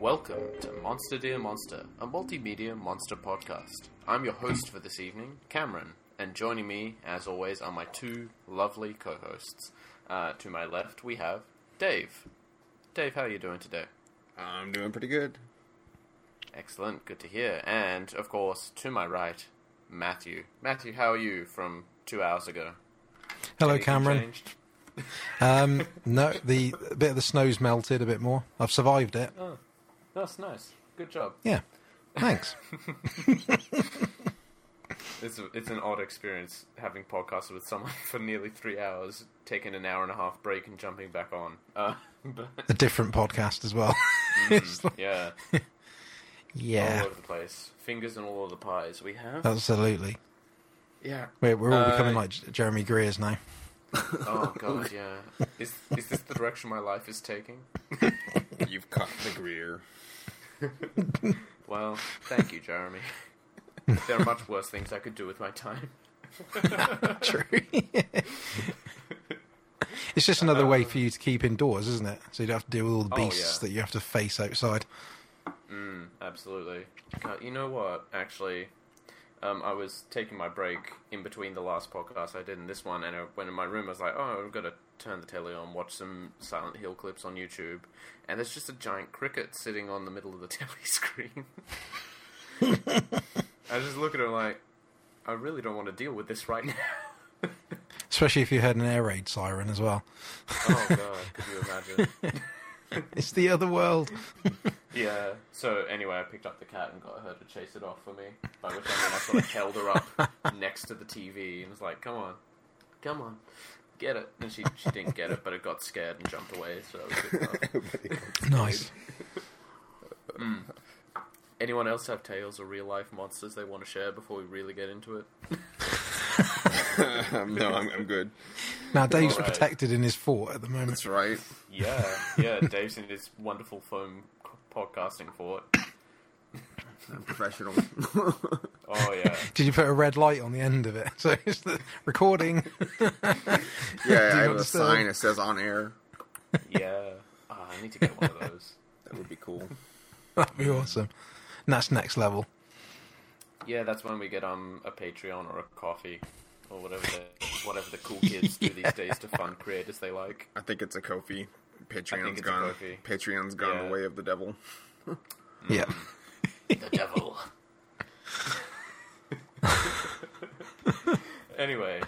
Welcome to Monster Dear Monster, a multimedia monster podcast. I'm your host for this evening, Cameron, and joining me, as always, are my two lovely co-hosts. To my left, we have Dave. Dave, how are you doing today? I'm doing pretty good. Excellent, good to hear. And, of course, to my right, Matthew. Matthew, how are you from 2 hours ago? Hello, Cameron. No, the bit of the snow's melted a bit more. I've survived it. Oh. That's nice. Good job. Yeah. Thanks. It's an odd experience having podcasted with someone for nearly 3 hours, taking an hour and a half break and jumping back on. But a different podcast as well. Yeah. Yeah. All over the place. Fingers in all of the pies we have. Absolutely. Yeah. We're all becoming like Jeremy Greer's now. Oh, God, yeah. Is this the direction my life is taking? You've cut the Greer. Well, thank you, Jeremy. There are much worse things I could do with my time. True. It's just another way for you to keep indoors, isn't it? So you don't have to deal with all the beasts that you have to face outside. Mm, absolutely. You know what, actually... I was taking my break in between the last podcast I did and this one, and I went in my room. I was like, oh, I've got to turn the telly on, watch some Silent Hill clips on YouTube, and there's just a giant cricket sitting on the middle of the telly screen. I just look at it like, I really don't want to deal with this right now. Especially if you heard an air raid siren as well. Oh, God, could you imagine? It's the other world. Yeah. So anyway, I picked up the cat and got her to chase it off for me. By which I mean I sort of held her up next to the TV and was like, "Come on, come on, get it!" And she didn't get it, but it got scared and jumped away. So that was good enough. Nice. Mm. Anyone else have tales of real life monsters they want to share before we really get into it? No, I'm good. Now, Dave's right. Protected in his fort at the moment. That's right. Yeah, Dave's in his wonderful foam podcasting fort. I'm professional. Oh, yeah. Did you put a red light on the end of it? So it's the recording. Yeah, I have a sign that says on air. Yeah. Oh, I need to get one of those. That would be cool. That'd be awesome. And that's next level. Yeah, that's when we get a Patreon or a coffee or whatever the cool kids do these days to fund creators they like. I think it's a Ko-fi. Patreon's gone the way of the devil. Yeah. The devil. Anyway,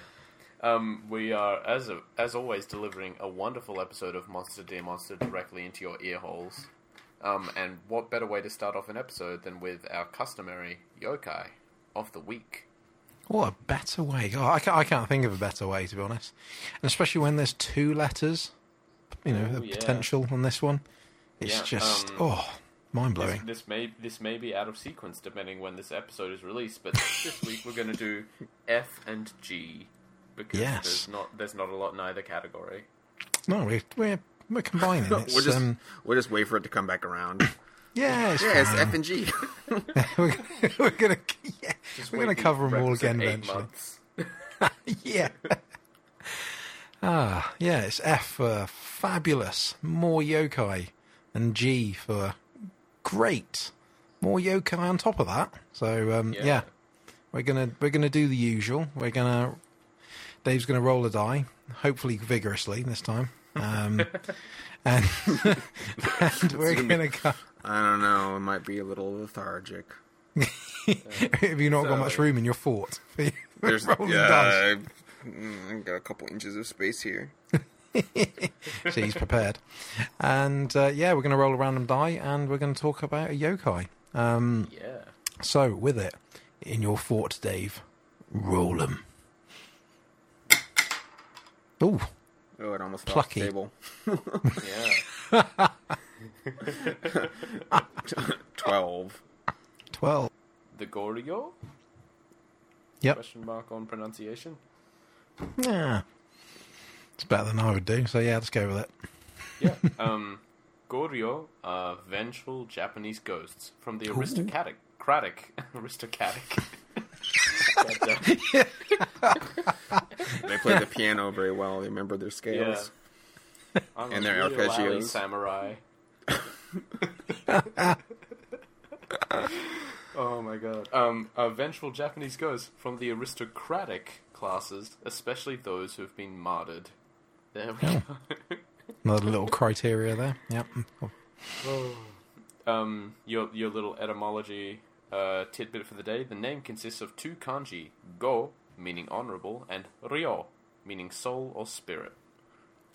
we are, as always, delivering a wonderful episode of Monster Dear Monster directly into your ear holes. And what better way to start off an episode than with our customary yokai of the week? What a better way. Oh, I can't think of a better way, to be honest. And especially when there's two letters, you know, potential on this one. It's just, mind-blowing. This may be out of sequence, depending when this episode is released, but this week we're going to do F and G, because there's not a lot in either category. No, we're combining. We'll just wait for it to come back around. Yeah, it's F and G. we're gonna cover them all again eventually. Yeah. It's F for fabulous, more yokai, and G for great, more yokai on top of that. So we're gonna do the usual. Dave's gonna roll a die, hopefully vigorously this time. And we're gonna go. I don't know. It might be a little lethargic. Have you not got much room in your fort? There's I've got a couple inches of space here. So he's prepared. And we're going to roll a random die, and we're going to talk about a yokai. So with it in your fort, Dave, roll them. Ooh. Oh, it almost fell off the table. Yeah. 12. The Goryeo? Yep. Question mark on pronunciation? Yeah. It's better than I would do, so let's go with it. Yeah. Goryeo are vengeful Japanese ghosts from the aristocratic... play the piano very well. They remember their scales and their arpeggios. Samurai. Oh my god. A vengeful Japanese ghost from the aristocratic classes, especially those who have been martyred. There we go. Another little criteria there. Yep. Oh. Your little etymology tidbit for the day. The name consists of two kanji, go, meaning honorable, and ryo, meaning soul or spirit.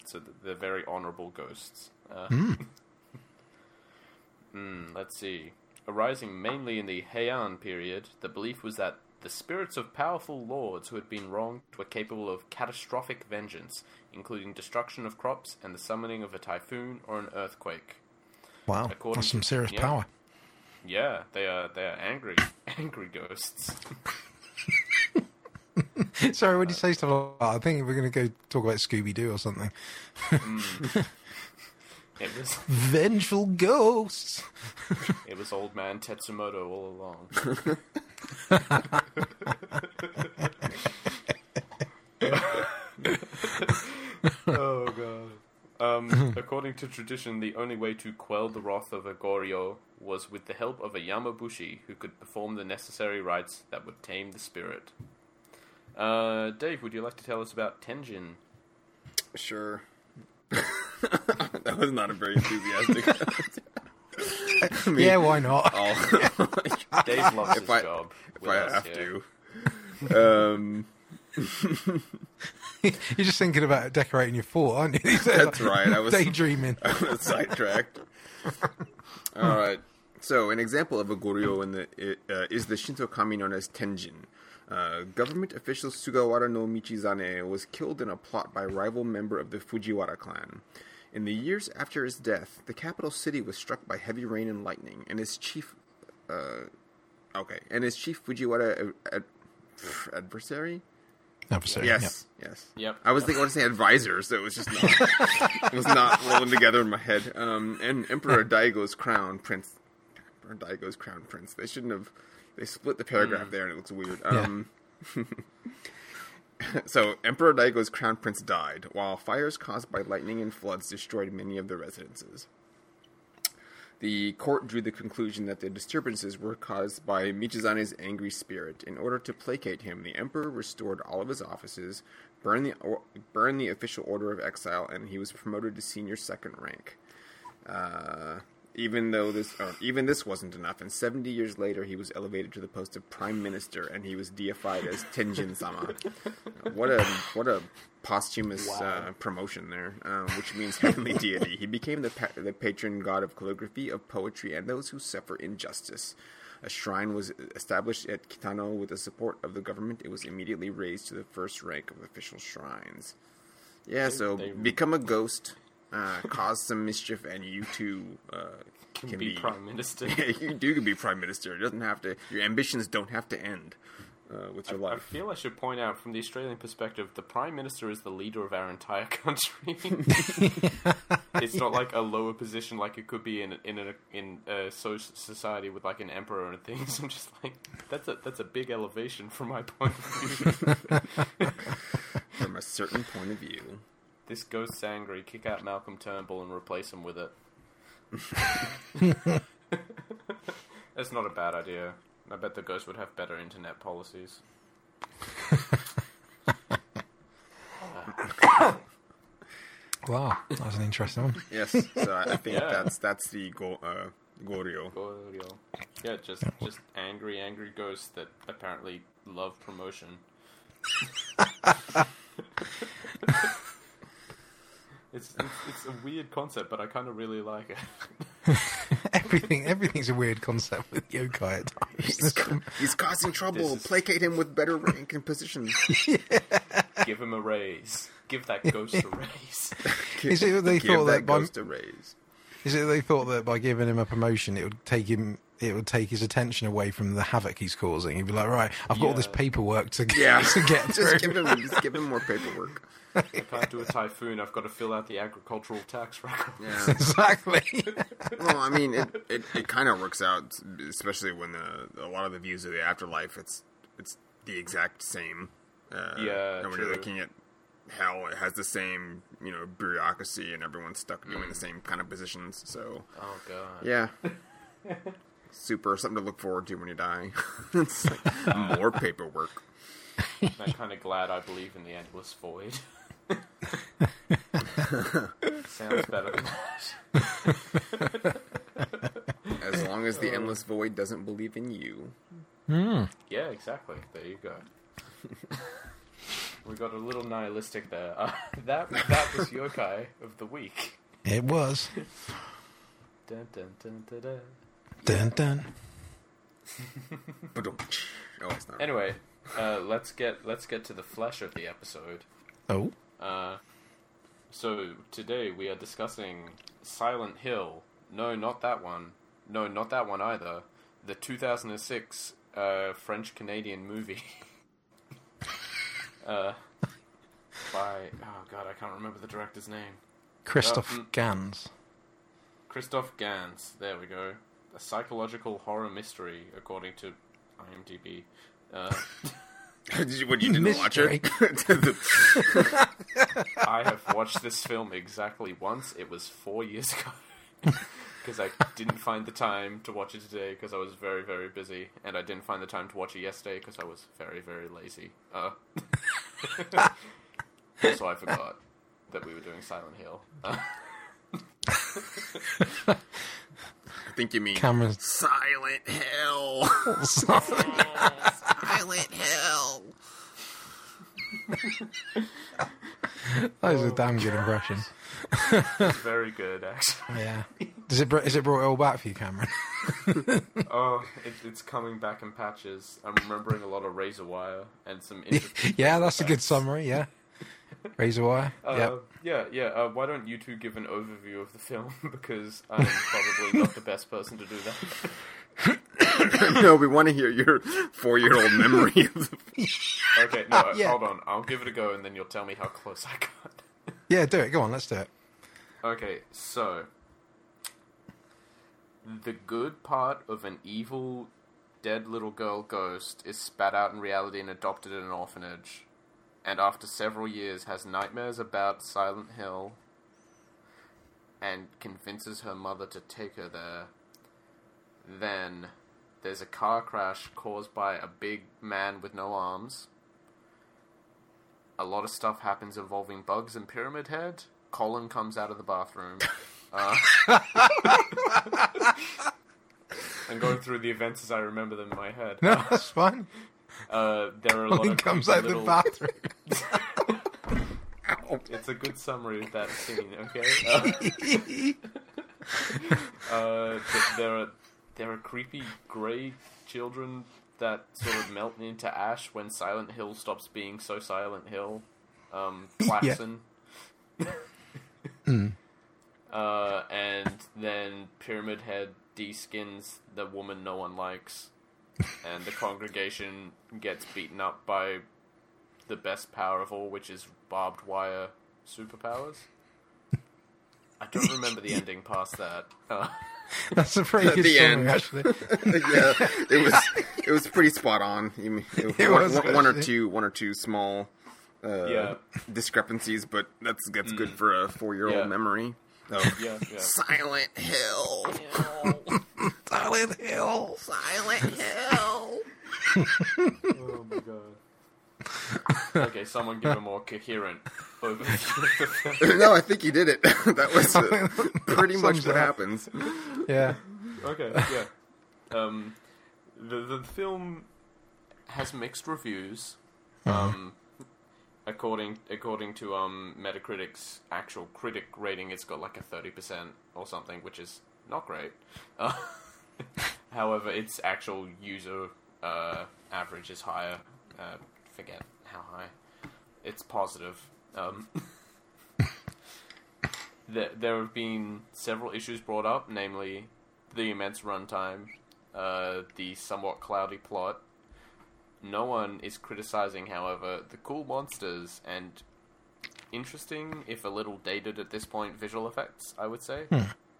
So they're very honorable ghosts. Let's see. Arising mainly in the Heian period, the belief was that the spirits of powerful lords who had been wronged were capable of catastrophic vengeance, including destruction of crops and the summoning of a typhoon or an earthquake. Wow, that's some serious power. Yeah, they are angry ghosts. Sorry, what did you say stuff like that? I think we're going to go talk about Scooby-Doo or something. It was vengeful ghosts. It was old man Tetsumoto all along. Oh god. According to tradition, the only way to quell the wrath of a Goryeo was with the help of a Yamabushi who could perform the necessary rites that would tame the spirit. Dave, would you like to tell us about Tenjin? Sure. That was not a very enthusiastic. I mean, yeah, why not? Dave loves his job. If I have to. You're just thinking about decorating your fort, aren't you? That's right. I was daydreaming. I was sidetracked. All right. So, an example of a Goryeo is the Shinto kami known as Tenjin. Government official Sugawara no Michizane was killed in a plot by a rival member of the Fujiwara clan. In the years after his death, the capital city was struck by heavy rain and lightning, and his chief Fujiwara adversary. Yes. I was thinking I want to say advisor, so it was just not rolling together in my head. And Emperor Daigo's crown prince. They shouldn't have. They split the paragraph there, and it looks weird. So, Emperor Daigo's crown prince died, while fires caused by lightning and floods destroyed many of the residences. The court drew the conclusion that the disturbances were caused by Michizane's angry spirit. In order to placate him, the emperor restored all of his offices, burned the official order of exile, and he was promoted to senior second rank. Even this wasn't enough, and 70 years later, he was elevated to the post of prime minister, and he was deified as Tenjin-sama. What a posthumous promotion there, which means heavenly deity. He became the patron god of calligraphy, of poetry, and those who suffer injustice. A shrine was established at Kitano with the support of the government. It was immediately raised to the first rank of official shrines. Yeah, so become a ghost. Cause some mischief, and you too can be prime minister. Yeah, you can be prime minister. It doesn't have to. Your ambitions don't have to end with your life. I feel I should point out, from the Australian perspective, the prime minister is the leader of our entire country. It's not like a lower position, like it could be in a society with like an emperor and things. I'm just like, that's a big elevation from my point of view. From a certain point of view. This ghost's angry. Kick out Malcolm Turnbull and replace him with it. That's not a bad idea. I bet the ghost would have better internet policies. Wow, that was an interesting one. Yes, so I think that's the Goryeo. Goryeo. Yeah, just angry ghosts that apparently love promotion. It's a weird concept, but I kind of really like it. Everything's a weird concept with yokai at times. He's causing trouble. Placate him with better rank and position. Yeah. Give him a raise. Give that ghost a raise. Is it they thought that by giving him a promotion, it would take his attention away from the havoc he's causing? He'd be like, right, I've got all this paperwork to get through. Just give him more paperwork. I can't do a typhoon. I've got to fill out the agricultural tax record. Yeah. Exactly. Well, I mean, it kind of works out, especially when a lot of the views of the afterlife, it's the exact same. When you're looking at hell, it has the same, you know, bureaucracy, and everyone's stuck doing the same kind of positions, so... Oh, God. Yeah. Super, something to look forward to when you die. It's like more paperwork. I'm kind of glad I believe in the endless void. Sounds better than that. As long as the endless void doesn't believe in you. Mm. Yeah, exactly. There you go. We got a little nihilistic there. That was Yokai of the Week. It was. Dun dun dun dun dun. Dun dun. Oh, it's not. Anyway, let's get to the flesh of the episode. Oh. So today we are discussing Silent Hill. No, not that one. No, not that one either. The 2006 French-Canadian movie. By... Oh, God, I can't remember the director's name. Christophe Gans. There we go. A psychological horror mystery, according to IMDb. You didn't watch it? I have watched this film exactly once. It was 4 years ago. Because I didn't find the time to watch it today because I was very, very busy. And I didn't find the time to watch it yesterday because I was very, very lazy. Also, I forgot that we were doing Silent Hill. I think you mean Cameron. Silent Hill. Silent Hill. That was a damn good impression. It's very good, actually. Yeah. Is it brought it all back for you, Cameron? Oh, it's coming back in patches. I'm remembering a lot of razor wire and some. Yeah, that's effects. A good summary. Yeah. Razor wire. Yep. Yeah. Why don't you two give an overview of the film because I'm probably not the best person to do that. No, we want to hear your 4-year-old memory of the film. Okay, no, hold on. I'll give it a go and then you'll tell me how close I got. Yeah, do it. Go on, let's do it. Okay, so... The good part of an evil, dead little girl ghost is spat out in reality and adopted in an orphanage. And after several years has nightmares about Silent Hill and convinces her mother to take her there. Then... There's a car crash caused by a big man with no arms. A lot of stuff happens involving bugs and Pyramid Head. Colin comes out of the bathroom. I'm going through the events as I remember them in my head. No, that's fine. There are a lot of comes out of the bathroom. It's a good summary of that scene, okay? There are creepy grey children that sort of melt into ash when Silent Hill stops being so Silent Hill. Klaxon. Yeah. And then Pyramid Head de-skins the woman no one likes. And the congregation gets beaten up by the best power of all, which is barbed wire superpowers. I don't remember the ending past that. That's a pretty good summary, actually. Yeah, it was pretty spot on. One or two small discrepancies, but that's good for a 4-year-old memory. Oh. Yeah. Silent Hill. Silent Hill. Silent Hill. Oh my God. Okay, someone give a more coherent overview. No, I think you did it. That was pretty much what happens. Yeah. Okay, yeah. The film has mixed reviews. According to Metacritic's actual critic rating, it's got like a 30% or something, which is not great. However, its actual user average is higher. Forget how high. It's positive. There have been several issues brought up, namely the immense runtime, the somewhat cloudy plot. No one is criticizing, however, the cool monsters and interesting, if a little dated at this point, visual effects, I would say.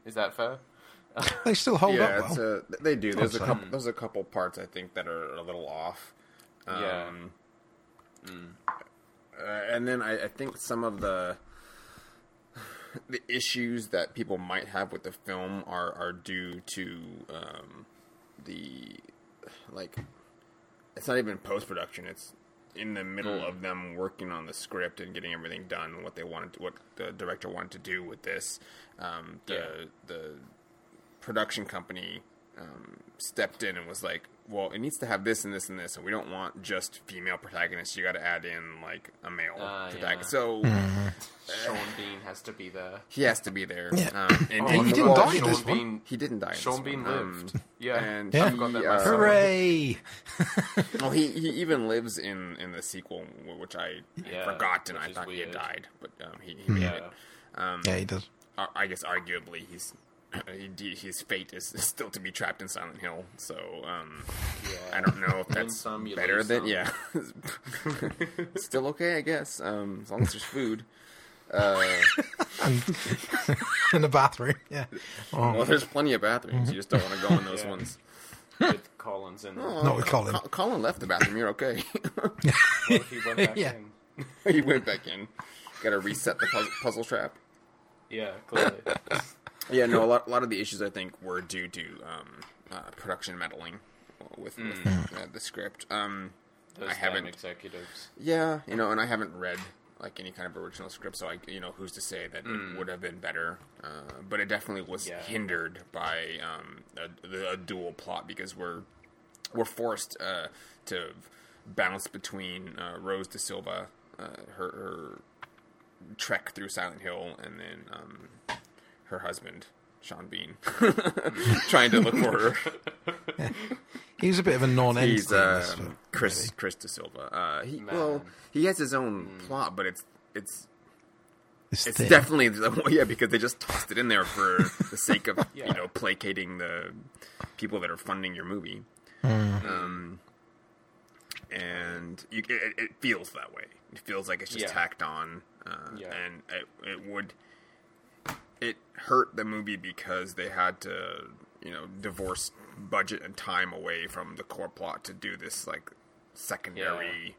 Is that fair? They still hold up well. They do. There's a couple parts, I think, that are a little off. And then I think some of the issues that people might have with the film are due to the, like, it's not even post-production, it's in the middle of them working on the script and getting everything done, what they wanted, what the director wanted to do with this. The production company stepped in and was like, well, it needs to have this and this and this, and we don't want just female protagonists. You got to add in, like, a male protagonist. Yeah. So Sean Bean has to be there. He has to be there. Yeah. And he didn't die in this one. He didn't die in this one. Sean Bean lived. And I've got that myself. Hooray! Well, he even lives in the sequel, which I forgot, and I thought weird. He had died. But he made it. He does. I guess, arguably, his fate is still to be trapped in Silent Hill, so I don't know if that's better than still okay, I guess, as long as there's food in the bathroom. Well, there's plenty of bathrooms. You just don't want to go in those ones with Colin's in there. Not with Colin. Colin left the bathroom. You're okay. Well, he went back in. He went back in. Got to reset the puzzle trap. Yeah, clearly. Yeah, no, a lot of the issues, I think, were due to production meddling with the script. I haven't executives. Yeah, and I haven't read, like, any kind of original script, so, who's to say that it would have been better? But it definitely was hindered by a dual plot, because we're forced to bounce between Rose Da Silva, her trek through Silent Hill, and then... her husband, Sean Bean, trying to look for her. Yeah. He's a bit of a non-entity. He's Chris de Silva. He has his own plot, but it's definitely because they just tossed it in there for the sake of placating the people that are funding your movie, and it feels that way. It feels like it's just tacked on, and it would. It hurt the movie because they had to, divorce budget and time away from the core plot to do this, like, secondary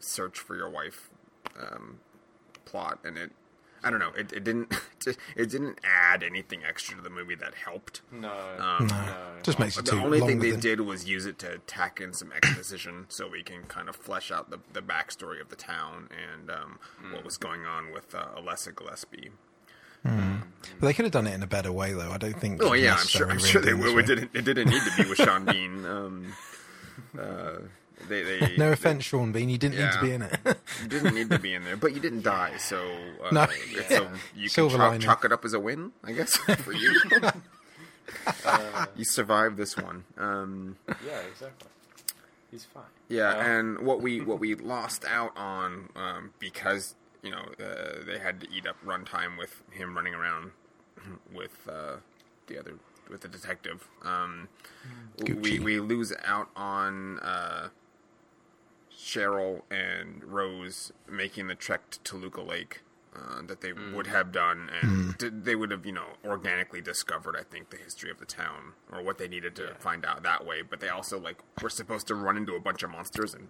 search for your wife plot, and it. I don't know. It didn't add anything extra to the movie that helped. No. Just makes it too long. The only thing they did was use it to tack in some exposition, so we can kind of flesh out the backstory of the town and what was going on with Alessa Gillespie. But they could have done it in a better way, though. I don't think. Oh yeah, I'm sure they will. It didn't need to be with Sean Bean. No offense, Sean Bean, you didn't need to be in it. You didn't need to be in there, but you didn't die, so no. So you can chalk it up as a win, I guess, for you. You survived this one. Yeah, exactly. He's fine. Yeah, and what we lost out on because. They had to eat up runtime with him running around with the detective. We lose out on Cheryl and Rose making the trek to Toluca Lake that they would have done, and they would have organically discovered, I think, the history of the town or what they needed to find out that way. But they also were supposed to run into a bunch of monsters and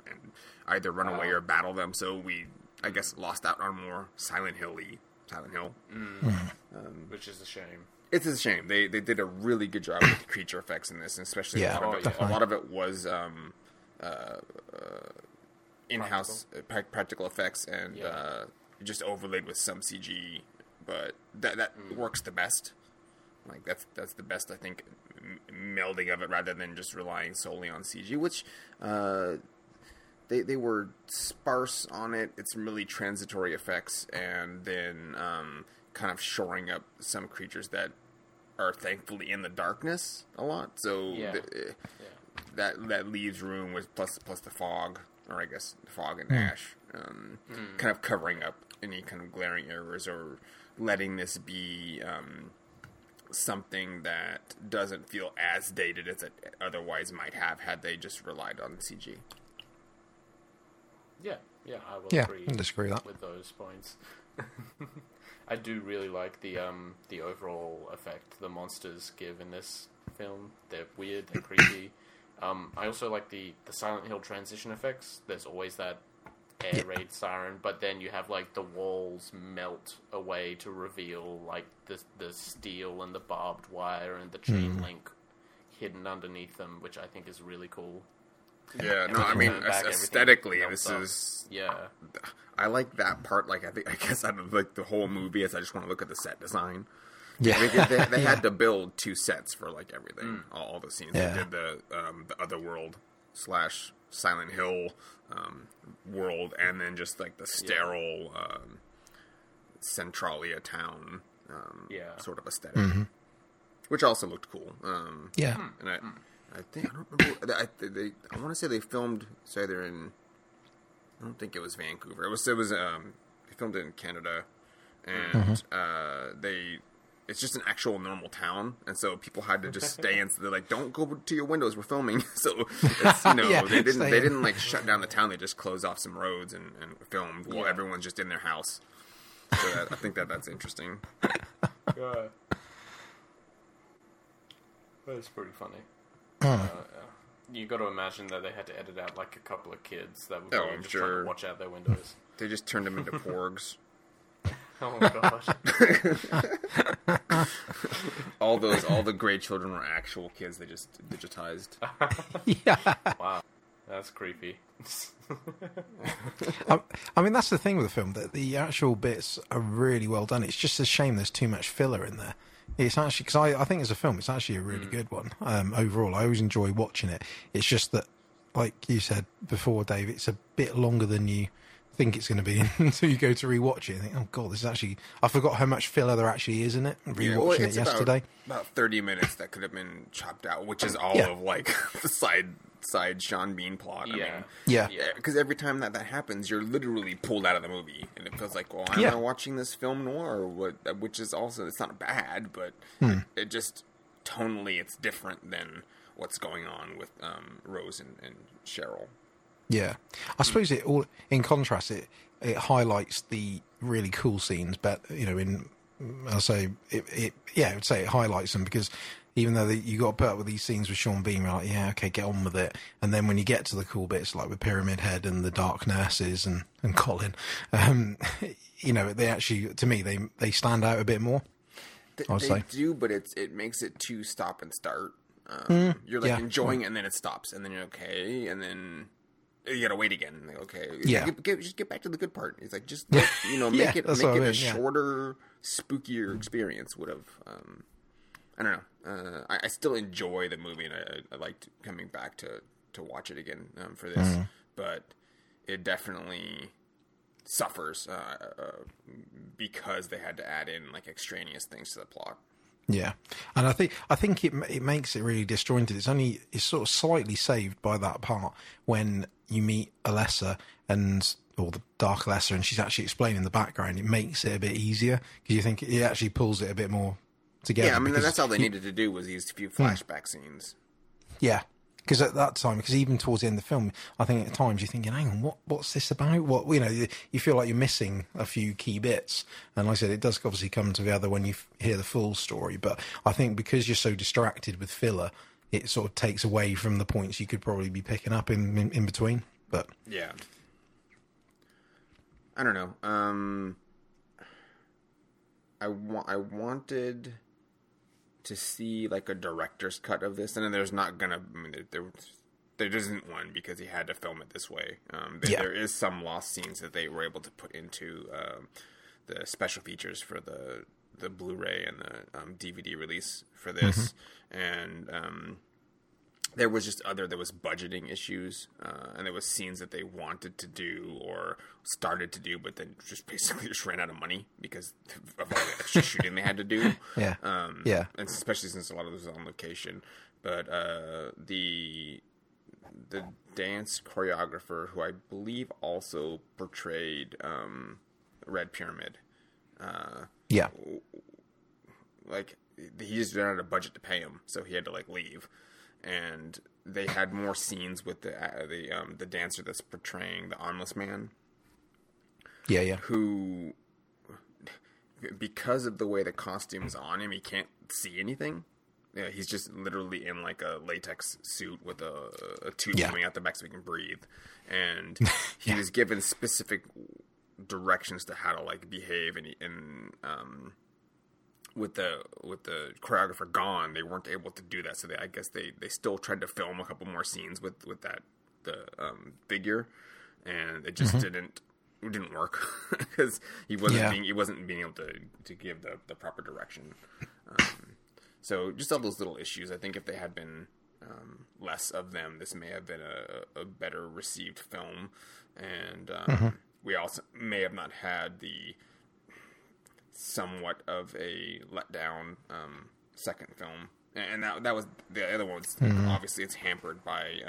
either run away or battle them. So we. I guess lost out on more Silent Hill, which is a shame. It's a shame. They did a really good job with the creature effects in this, and especially a lot of it was in-house practical effects and just overlaid with some CG. But that works the best. Like that's the best, I think, melding of it rather than just relying solely on CG, which. They were sparse on it. It's really transitory effects, and then kind of shoring up some creatures that are thankfully in the darkness a lot. So that leaves room with plus the fog, or I guess the fog and ash, kind of covering up any kind of glaring errors or letting this be something that doesn't feel as dated as it otherwise might have had they just relied on CG. Yeah, I will agree with those points. I do really like the overall effect the monsters give in this film. They're weird, they're creepy. I also like the Silent Hill transition effects. There's always that air raid siren, but then you have, like, the walls melt away to reveal, like, the steel and the barbed wire and the chain link hidden underneath them, which I think is really cool. Yeah, no, I mean, aesthetically, this is... Yeah. I like that part, like, I guess out of, like, the whole movie is I just want to look at the set design. Yeah. They had to build two sets for, like, everything, all the scenes. Yeah. They did the Otherworld / Silent Hill world, and then just, like, the sterile Centralia town sort of aesthetic. Mm-hmm. Which also looked cool. And I want to say they filmed. It's either in. I don't think it was Vancouver. It was. They filmed it in Canada, and they. It's just an actual normal town, and so people had to just stay in. So they're like, "Don't go to your windows. We're filming." So it's, they didn't. They didn't like shut down the town. They just closed off some roads and filmed while everyone's just in their house. So I think that's interesting. Yeah. That's pretty funny. You got to imagine that they had to edit out like a couple of kids that were trying to watch out their windows. They just turned them into porgs. Oh my gosh! all the gray children were actual kids. They just digitized. Wow, that's creepy. I mean, that's the thing with the film, that the actual bits are really well done. It's just a shame there's too much filler in there. It's actually, because I think as a film, it's actually a really good one. Overall, I always enjoy watching it. It's just that, like you said before, Dave, it's a bit longer than you think it's going to be until you go to rewatch it and think, oh god, this is actually, I forgot how much filler there actually is in it. Rewatching it yesterday, about 30 minutes that could have been chopped out, which is all of like the side Sean Bean plot. Because every time that happens, you're literally pulled out of the movie, and it feels like, well, am I watching this film noir or what? Which is also, it's not bad, but it just tonally it's different than what's going on with Rose and Cheryl. Yeah, I suppose it all. In contrast, it highlights the really cool scenes, but you know, I would say it highlights them, because even though you got put up with these scenes with Sean Bean, you're like, yeah, okay, get on with it. And then when you get to the cool bits, like with Pyramid Head and the Dark Nurses and Colin, you know, they actually, to me, they stand out a bit more. They do, but it makes it too stop and start. You're like enjoying it, and then it stops, and then you're okay, and then. You gotta wait again. Like, okay, just get back to the good part. It's like, just make it a shorter, spookier experience. Would have, I don't know. I still enjoy the movie, and I liked coming back to watch it again for this. But it definitely suffers because they had to add in like extraneous things to the plot. Yeah, and I think it makes it really disjointed. It's sort of slightly saved by that part when you meet Alessa or the Dark Alessa, and she's actually explaining the background. It makes it a bit easier, because you think it actually pulls it a bit more together. Yeah, I mean, that's all they needed to do was these few flashback scenes. Yeah. Because at that time, even towards the end of the film, I think at times you're thinking, hang on, what's this about? What, you feel like you're missing a few key bits. And like I said, it does obviously come together when you hear the full story. But I think because you're so distracted with filler, it sort of takes away from the points you could probably be picking up in between. But yeah, I don't know. I wanted to see like a director's cut of this, and then there's not gonna. I mean, there isn't one, because he had to film it this way. There is some lost scenes that they were able to put into the special features for the Blu-ray and the DVD release for this, and there was just there was budgeting issues, and there was scenes that they wanted to do or started to do, but then basically ran out of money because of all the extra shooting they had to do. Yeah. And especially since a lot of it was on location. But the dance choreographer, who I believe also portrayed Red Pyramid. Like, he just ran out of budget to pay him, so he had to like leave. And they had more scenes with the dancer that's portraying the armless man. Yeah. Who, because of the way the costume's on him, he can't see anything. Yeah, he's just literally in like a latex suit with a tube coming out the back so he can breathe. And he was given specific directions to how to like behave, and with the choreographer gone, they weren't able to do that. So I guess they still tried to film a couple more scenes with that figure, and it just didn't work because he wasn't being able to give the proper direction. So just all those little issues. I think if they had been less of them, this may have been a better received film, and we also may have not had the somewhat of a letdown second film. And that was the other one. Obviously, it's hampered by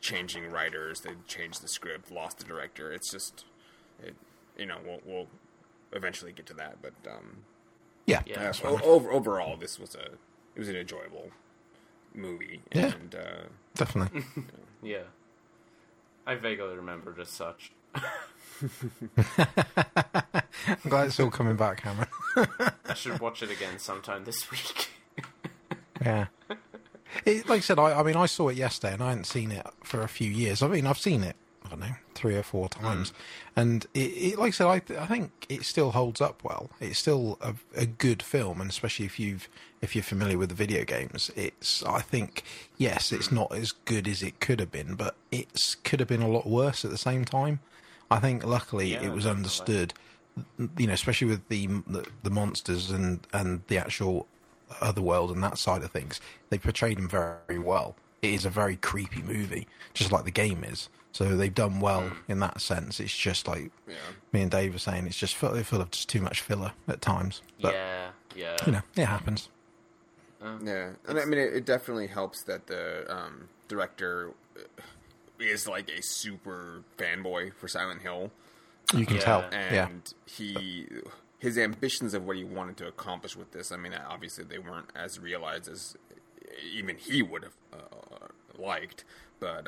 changing writers. They changed the script, lost the director. It's just, we'll eventually get to that, but. Overall, this was an enjoyable movie. And, definitely. I vaguely remembered as such. I'm glad it's all coming back, Cameron. I should watch it again sometime this week. Like I said, I mean, I saw it yesterday, and I hadn't seen it for a few years. I mean, I've seen it, I don't know, 3 or 4 times, and it like I said, I think it still holds up well. It's still a good film, and especially if you're familiar with the video games, I think yes, it's not as good as it could have been, but it could have been a lot worse at the same time. I think luckily it was understood, especially with the monsters and the actual otherworld and that side of things. They portrayed them very well. It is a very creepy movie, just like the game is. So they've done well in that sense. It's just like me and Dave were saying, it's just full of just too much filler at times. But, it happens. And I mean, it definitely helps that the director is like a super fanboy for Silent Hill. You can tell. And his ambitions of what he wanted to accomplish with this, I mean, obviously they weren't as realized as even he would have liked. But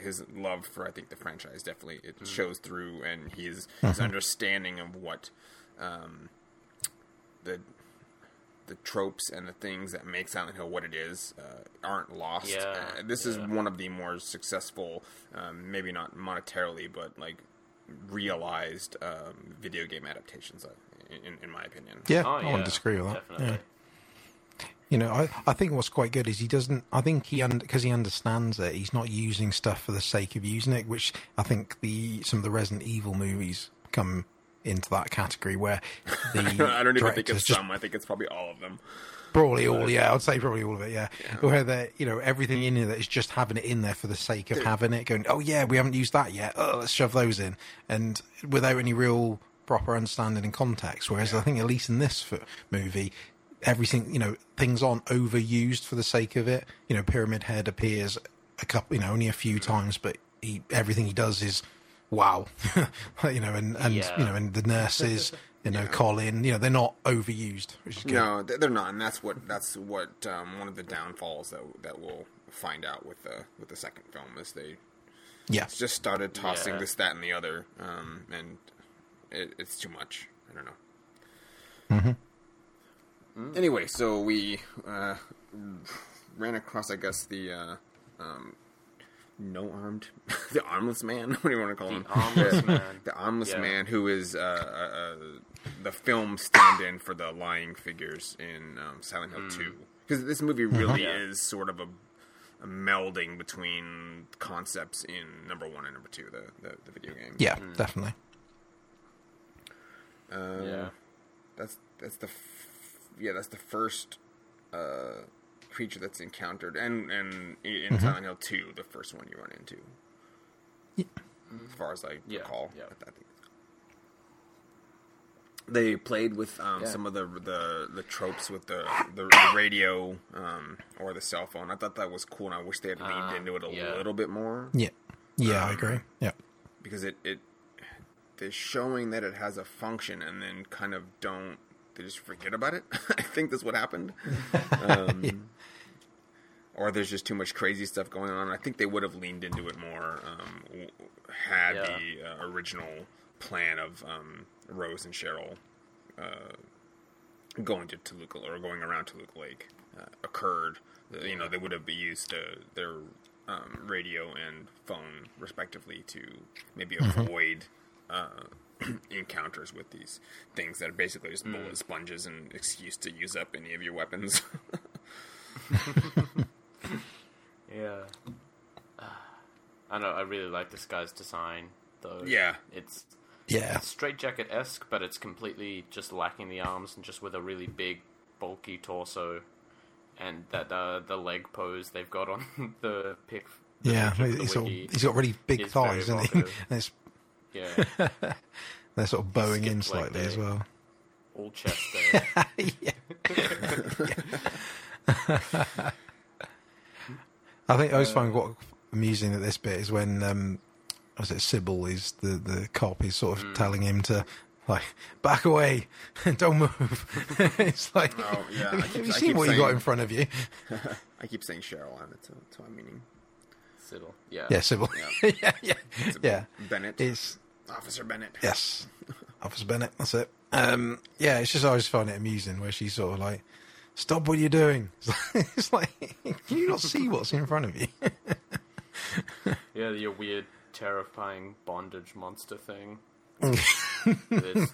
his love for, I think, the franchise definitely shows through, and his understanding of what the tropes and the things that make Silent Hill what it is aren't lost. This is one of the more successful, maybe not monetarily, but like realized video game adaptations, in my opinion. I wouldn't disagree with that. Definitely. Yeah. I think what's quite good is he doesn't. I think because he understands it, he's not using stuff for the sake of using it, which I think some of the Resident Evil movies come into that category where the I don't even think it's some. I think it's probably all of them. Probably all. I'd say probably all of it. Where they're everything in there that is just having it in there for the sake of having it. Going, we haven't used that yet. Oh, let's shove those in, and without any real proper understanding and context. Whereas I think at least in this movie. Everything, things aren't overused for the sake of it. Pyramid Head appears a couple, only a few times, but everything he does is wow. And the nurses, Colin, they're not overused. Which is good. No, they're not, and that's what one of the downfalls that we'll find out with the second film is they just started tossing this, that, and the other, and it's too much. I don't know. Mm-hmm. Anyway, so we ran across, I guess, the the armless man. What do you want to call him? The armless man, who is the film stand-in for the lying figures in Silent Hill 2. Because this movie really is sort of a melding between concepts in number 1 and number 2, the video game. Yeah, definitely. That's the. That's the first creature that's encountered, and in Silent Hill 2, the first one you run into, as far as I recall. Yeah. I think. They played with some of the tropes with the radio or the cell phone. I thought that was cool, and I wish they had leaned into it a little bit more. I agree. Yeah, because they're showing that it has a function, and then kind of don't. They just forget about it. I think that's what happened. Or there's just too much crazy stuff going on. I think they would have leaned into it more had the original plan of Rose and Cheryl going around Toluca Lake. occurred, you know, they would have used their radio and phone respectively to maybe avoid encounters with these things that are basically just bullet sponges and an excuse to use up any of your weapons. Yeah. I don't know, I really like this guy's design, though. Yeah. It's straitjacket-esque, but it's completely just lacking the arms and just with a really big, bulky torso. And that the leg pose they've got on the pic. He's got really big thighs, isn't he? Yeah. They're sort of bowing in slightly as well. All chest there. I think I always find what amusing at this bit is when Sybil is the cop is sort of telling him to like back away, don't move. It's like, oh, yeah. have you seen what you got in front of you? I keep saying Cheryl, that's what I'm meaning. Sybil, yeah. Yeah, Sybil. Yeah. Bennett. It's Officer Bennett. Yes, Officer Bennett, that's it. Yeah, it's just I always find it amusing where she's sort of like, stop what you're doing. It's like, can you not see what's in front of you? Yeah, your weird, terrifying bondage monster thing. This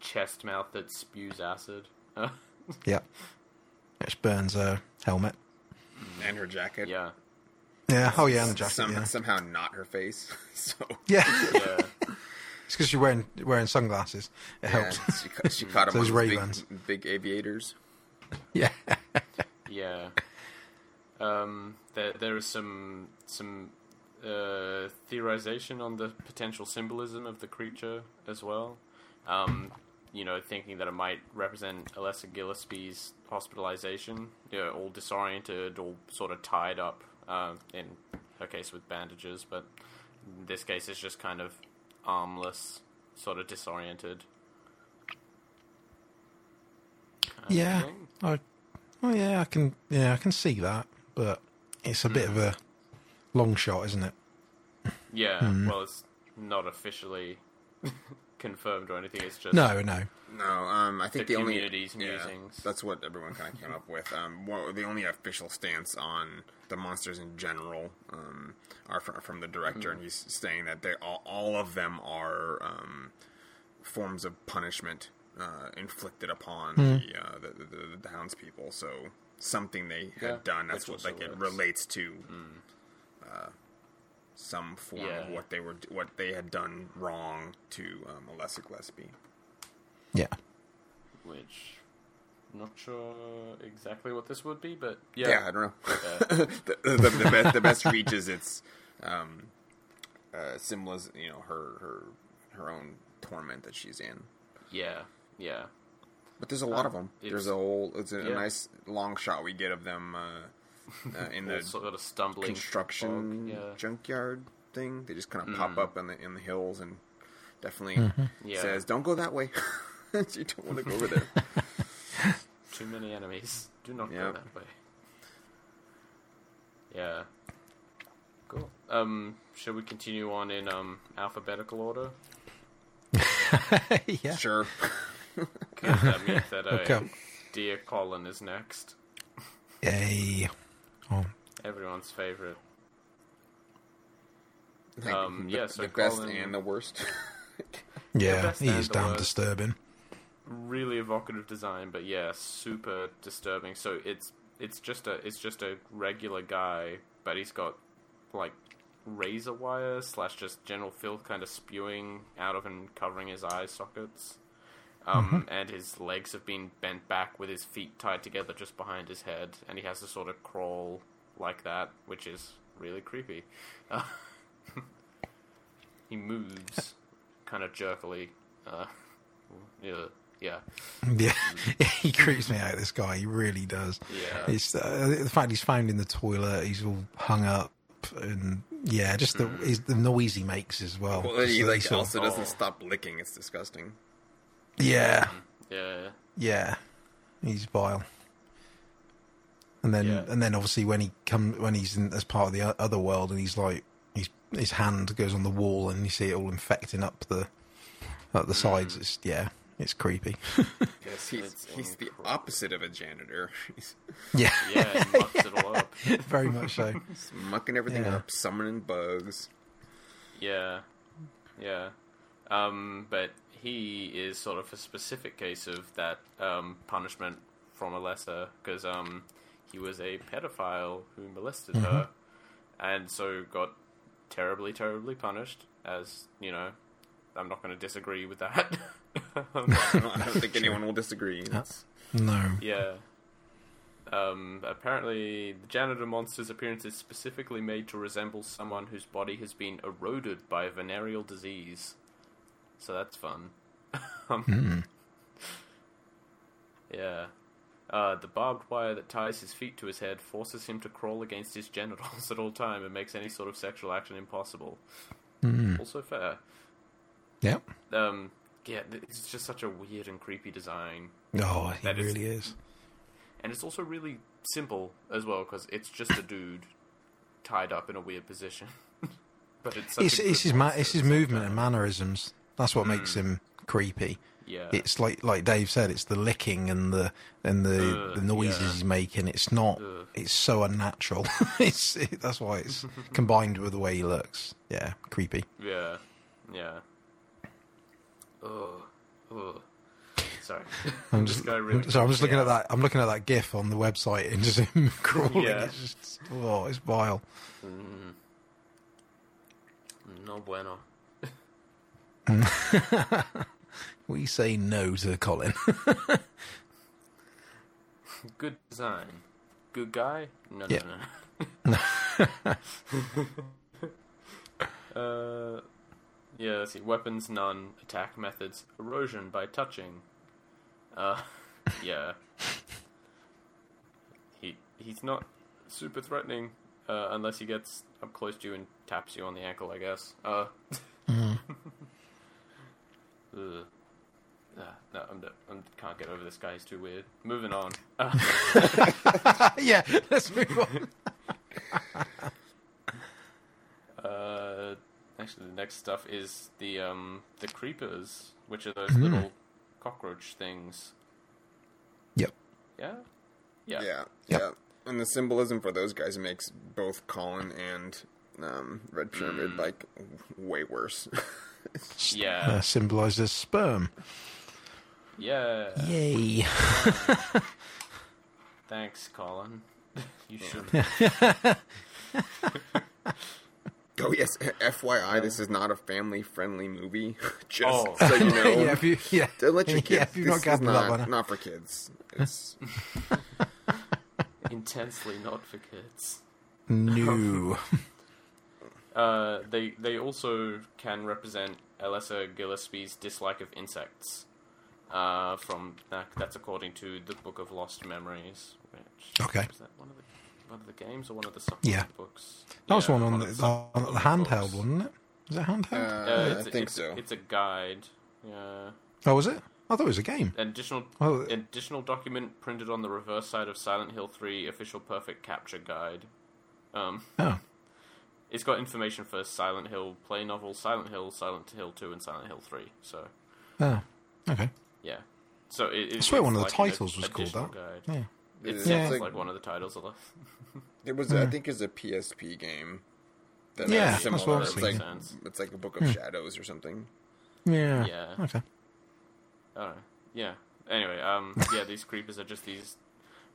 chest mouth that spews acid. Yeah. Which burns her helmet. And her jacket. Yeah. Yeah, oh yeah, and the jacket. Somehow not her face. So. Yeah. It's because she's wearing sunglasses. It helps. She caught them with big aviators. Yeah. Yeah. There is some theorization on the potential symbolism of the creature as well. You know, thinking that it might represent Alessa Gillespie's hospitalization, you know, all disoriented, all sort of tied up, in her case with bandages, but in this case it's just kind of armless, sort of disoriented. I can see that, but it's a bit of a long shot, isn't it? Yeah, well, it's not officially confirmed or anything. It's just no. I think the community's musings. That's what everyone kind of came up with. The only official stance on the monsters in general are from the director, and he's saying that they all of them are forms of punishment inflicted upon the townspeople. So something they had done. That's what it relates to. Some form of what they had done wrong to Alessa Gillespie. Yeah. Which, not sure exactly what this would be, but yeah. Yeah, I don't know. The best reach is its symbolism, you know, her own torment that she's in. Yeah, yeah. But there's a lot of them. It's a nice long shot we get of them. In the sort of stumbling construction junkyard thing, they just kind of pop up in the hills, and definitely says, "Don't go that way. You don't want to go over there. Too many enemies. Do not go that way." Yeah, cool. Shall we continue on in alphabetical order? Yeah, sure. Because that means that dear Colin is next. Yay. Oh. Everyone's favorite. So the best and the worst. Yeah, he is damn disturbing. Really evocative design, but yeah, super disturbing. So it's just a regular guy, but he's got like razor wire / just general filth kind of spewing out of and covering his eye sockets. And his legs have been bent back with his feet tied together just behind his head, and he has to sort of crawl like that, which is really creepy. He moves kind of jerkily. Yeah. He creeps me out, this guy. He really does. Yeah. It's, the fact he's found in the toilet, he's all hung up, and just the noise he makes as well. Well, he also doesn't stop licking. It's disgusting. Yeah. He's vile. And then, obviously, when he he's in as part of the other world, and he's like, his hand goes on the wall, and you see it all infecting up the sides. It's It's creepy. Yes, he's the opposite of a janitor. Yeah. Yeah, he mucks it all up. Very much so. He's mucking everything up, summoning bugs. Yeah. Yeah. But he is sort of a specific case of that punishment from Alessa, because he was a pedophile who molested her, and so got terribly, terribly punished, as, you know, I'm not going to disagree with that. I don't think anyone will disagree. No. Yeah. Apparently, the janitor monster's appearance is specifically made to resemble someone whose body has been eroded by venereal disease. So that's fun. Yeah. The barbed wire that ties his feet to his head forces him to crawl against his genitals at all time and makes any sort of sexual action impossible. Also fair. Yep. Yeah, it's just such a weird and creepy design. Oh, it really is. And it's also really simple as well, because it's just a dude tied up in a weird position. But it's his movement and mannerisms. That's what makes him creepy. Yeah. It's like Dave said, it's the licking and the noises he's making. It's not. It's so unnatural. That's why it's combined with the way he looks. Yeah, creepy. Yeah, yeah. Oh. Sorry. I'm just looking at that. I'm looking at that GIF on the website and just him crawling. Yeah. It's just, it's vile. No bueno. We say no to Colin. Good design. Good guy? No. Yeah, let's see. Weapons, none. Attack methods. Erosion by touching. Yeah. He's not super threatening unless he gets up close to you and taps you on the ankle, I guess. No, I can't get over this guy. He's too weird. Moving on. Yeah, let's move on. Actually, the next stuff is the creepers, which are those little cockroach things. Yep. Yeah. And the symbolism for those guys makes both Colin and Red Pyramid like way worse. Symbolizes sperm. Yeah. Yay. Thanks, Colin. You should. Oh, yes. FYI, this is not a family-friendly movie. Just so you know. Don't let your kids. Yeah, if you've not gotten that one. Not for kids. It's intensely not for kids. No. They also can represent Alessa Gillespie's dislike of insects. That's according to the Book of Lost Memories. Which, is that one of the... One of the games or one of the supplement books? That was one on the handheld, wasn't it? Is it handheld? I think so. It's a guide. Yeah. Oh, was it? I thought it was a game. Additional document printed on the reverse side of Silent Hill 3 Official Perfect Capture Guide. It's got information for Silent Hill Play Novel, Silent Hill, Silent Hill 2, and Silent Hill 3. So. Oh, okay. Yeah. So I swear one of the titles was called that. Guide. Yeah. It sounds like one of the titles of it. It was, I think, is a PSP game. That has similar, that's what I was thinking. It's like a Book of Shadows or something. Yeah. Yeah. Okay. I don't know. Yeah. Anyway, these creepers are just these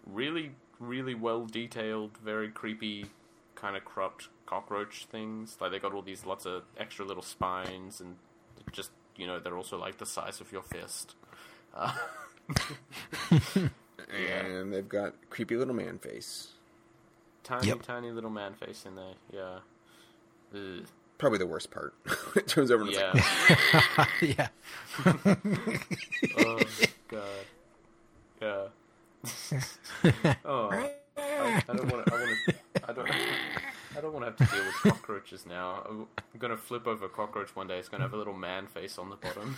really, really well detailed, very creepy, kind of corrupt cockroach things. Like they got all these lots of extra little spines, and just they're also like the size of your fist. And they've got creepy little man face. Tiny little man face in there. Yeah. Ugh. Probably the worst part. It turns over. Yeah. Yeah. Oh god. Yeah. Oh. I don't want to have to deal with cockroaches now. I'm going to flip over a cockroach one day. It's going to have a little man face on the bottom.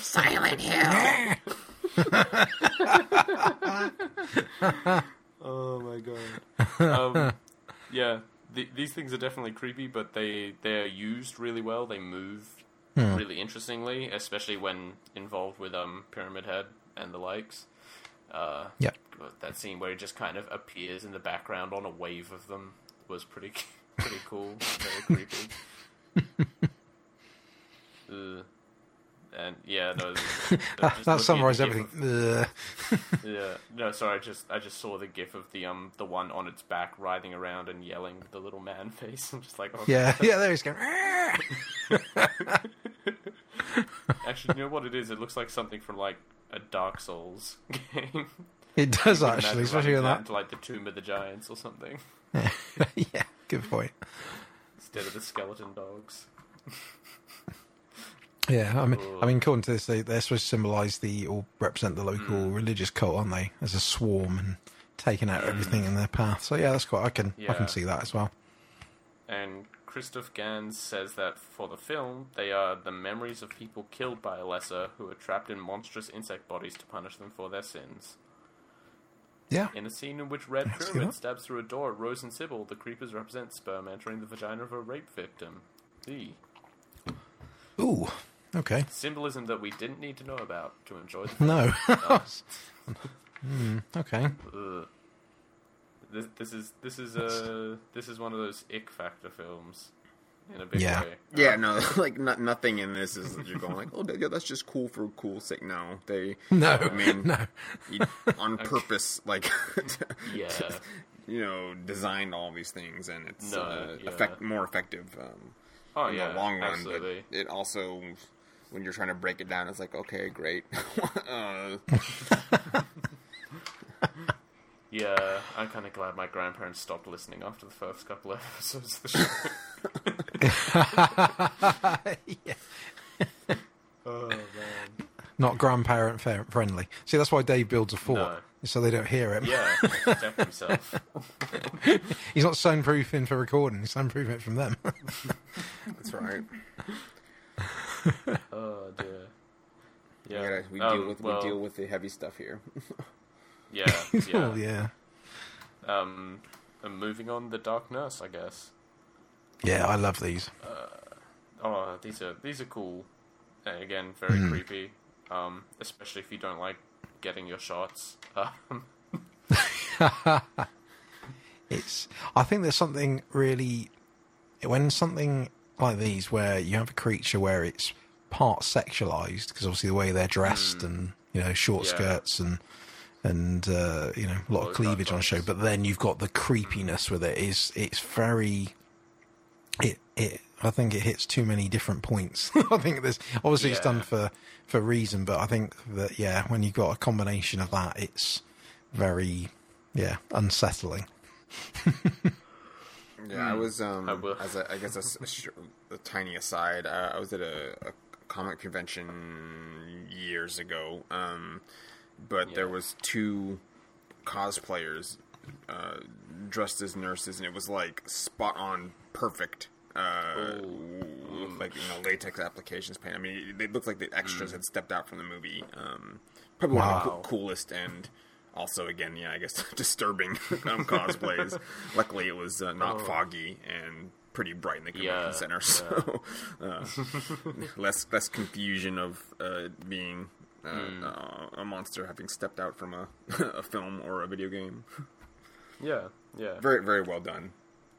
Silent Hill! Oh my god. These things are definitely creepy, but they're used really well. They move really interestingly, especially when involved with Pyramid Head and the likes. Yeah. That scene where he just kind of appears in the background on a wave of them was pretty cool. Very creepy. And yeah, no. That summarized everything. Yeah, no, sorry. I just saw the gif of the one on its back writhing around and yelling with the little man face. I'm just like, oh, yeah, there he's going. Actually, you know what it is? It looks like something from like a Dark Souls game. It does actually, especially on that. To, like, the Tomb of the Giants or something. Yeah, good point. Instead of the skeleton dogs. Yeah, I mean, according to this, they're supposed to symbolise or represent the local religious cult, aren't they? As a swarm and taking out everything in their path. So yeah, that's quite. I can see that as well. And Christophe Gans says that for the film, they are the memories of people killed by Alessa who are trapped in monstrous insect bodies to punish them for their sins. Yeah. In a scene in which Red Pyramid stabs through a door at Rose and Sybil, the creepers represent sperm entering the vagina of a rape victim. Ooh. Okay. Symbolism that we didn't need to know about to enjoy the film. No. Okay. This is one of those ick factor films in a big way. Yeah. No. Like nothing in this is that you're going like, oh yeah, that's just cool for cool sake. No, on purpose, like designed all these things, and it's more effective. In the long run, absolutely. But it also, when you're trying to break it down, it's like, okay, great. Yeah, I'm kind of glad my grandparents stopped listening after the first couple of episodes of the show. Oh, man. Not grandparent friendly. See, that's why Dave builds a fort. No. So they don't hear him. Yeah, protect himself. He's not soundproofing for recording. He's soundproofing it from them. That's right. Oh dear. Yeah, we deal with the heavy stuff here. Yeah. Yeah. Yeah. And moving on, The Dark Nurse, I guess. Yeah, I love these. These are cool. Again, very creepy. Especially if you don't like getting your shots. I think there's something really, when something like these where you have a creature where it's part sexualized, because obviously the way they're dressed and short skirts and a lot of cleavage on show, but then you've got the creepiness with it. I think it hits too many different points. I think there's obviously it's done for reason, but I think that when you've got a combination of that, it's very unsettling. Yeah, I was as a tiny aside. I was at a comic convention years ago, but there was two cosplayers dressed as nurses, and it was like spot on perfect. Latex applications paint. I mean, they looked like the extras had stepped out from the movie. Probably one of the coolest and also, again, I guess disturbing cosplays. Luckily, it was not foggy and pretty bright in the convention center, so less confusion of being a monster having stepped out from a film or a video game. Yeah, yeah. Very, very well done.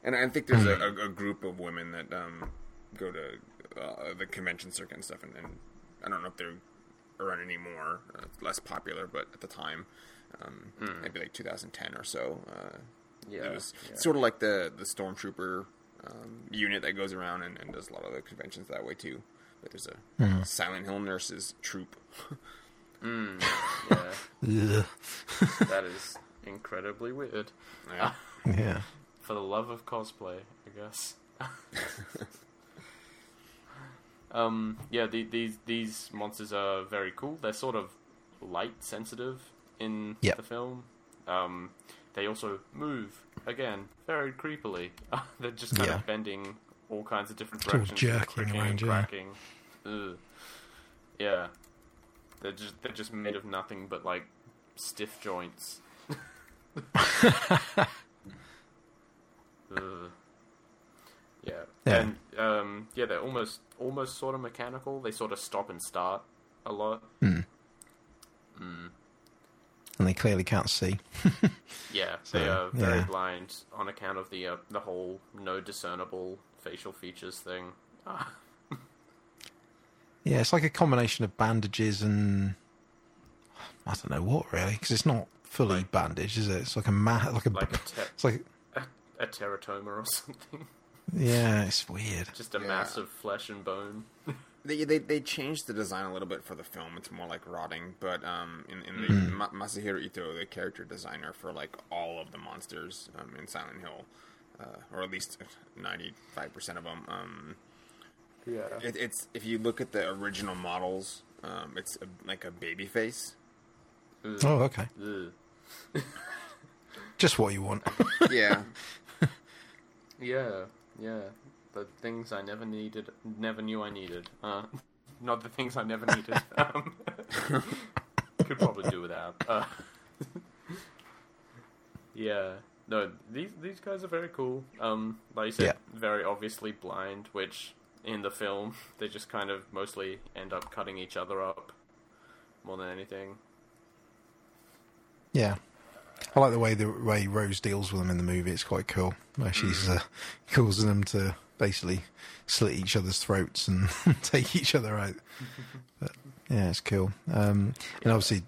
And I think there's a group of women that go to the convention circuit and stuff, and I don't know if they're around anymore, less popular, but at the time, maybe like 2010 or so, it was sort of like the Stormtrooper unit that goes around and does a lot of the conventions that way too, but there's a Silent Hill Nurses troop. Yeah. That is incredibly weird. Yeah. Yeah. For the love of cosplay, I guess. These monsters are very cool. They're sort of light sensitive in the film. They also move, again, very creepily. They're just kind of bending all kinds of different directions, jerking around, cracking. Yeah, they're just made of nothing but like stiff joints. Yeah. Yeah. And yeah, they're almost sort of mechanical. They sort of stop and start a lot. Mm. Mm. And they clearly can't see. Yeah, so, they are very blind on account of the whole no discernible facial features thing. Yeah, it's like a combination of bandages and I don't know what really, because it's not fully like, bandaged, is it? It's like a teratoma or something. Yeah, it's weird. Just a mass of flesh and bone. They changed the design a little bit for the film. It's more like rotting, but in the Masahiro Ito, the character designer for like all of the monsters in Silent Hill, or at least 95% of them. It's if you look at the original models, it's like a baby face. Ugh. Oh, okay. Just what you want. Yeah. Yeah. Yeah. The things I never knew I needed. Not the things I never needed. Could probably do without. Yeah. No, these guys are very cool. Like you said, very obviously blind, which in the film they just kind of mostly end up cutting each other up more than anything. Yeah. I like the way Rose deals with them in the movie. It's quite cool. Where she's causing them to basically slit each other's throats and take each other out. But yeah, it's cool. And obviously,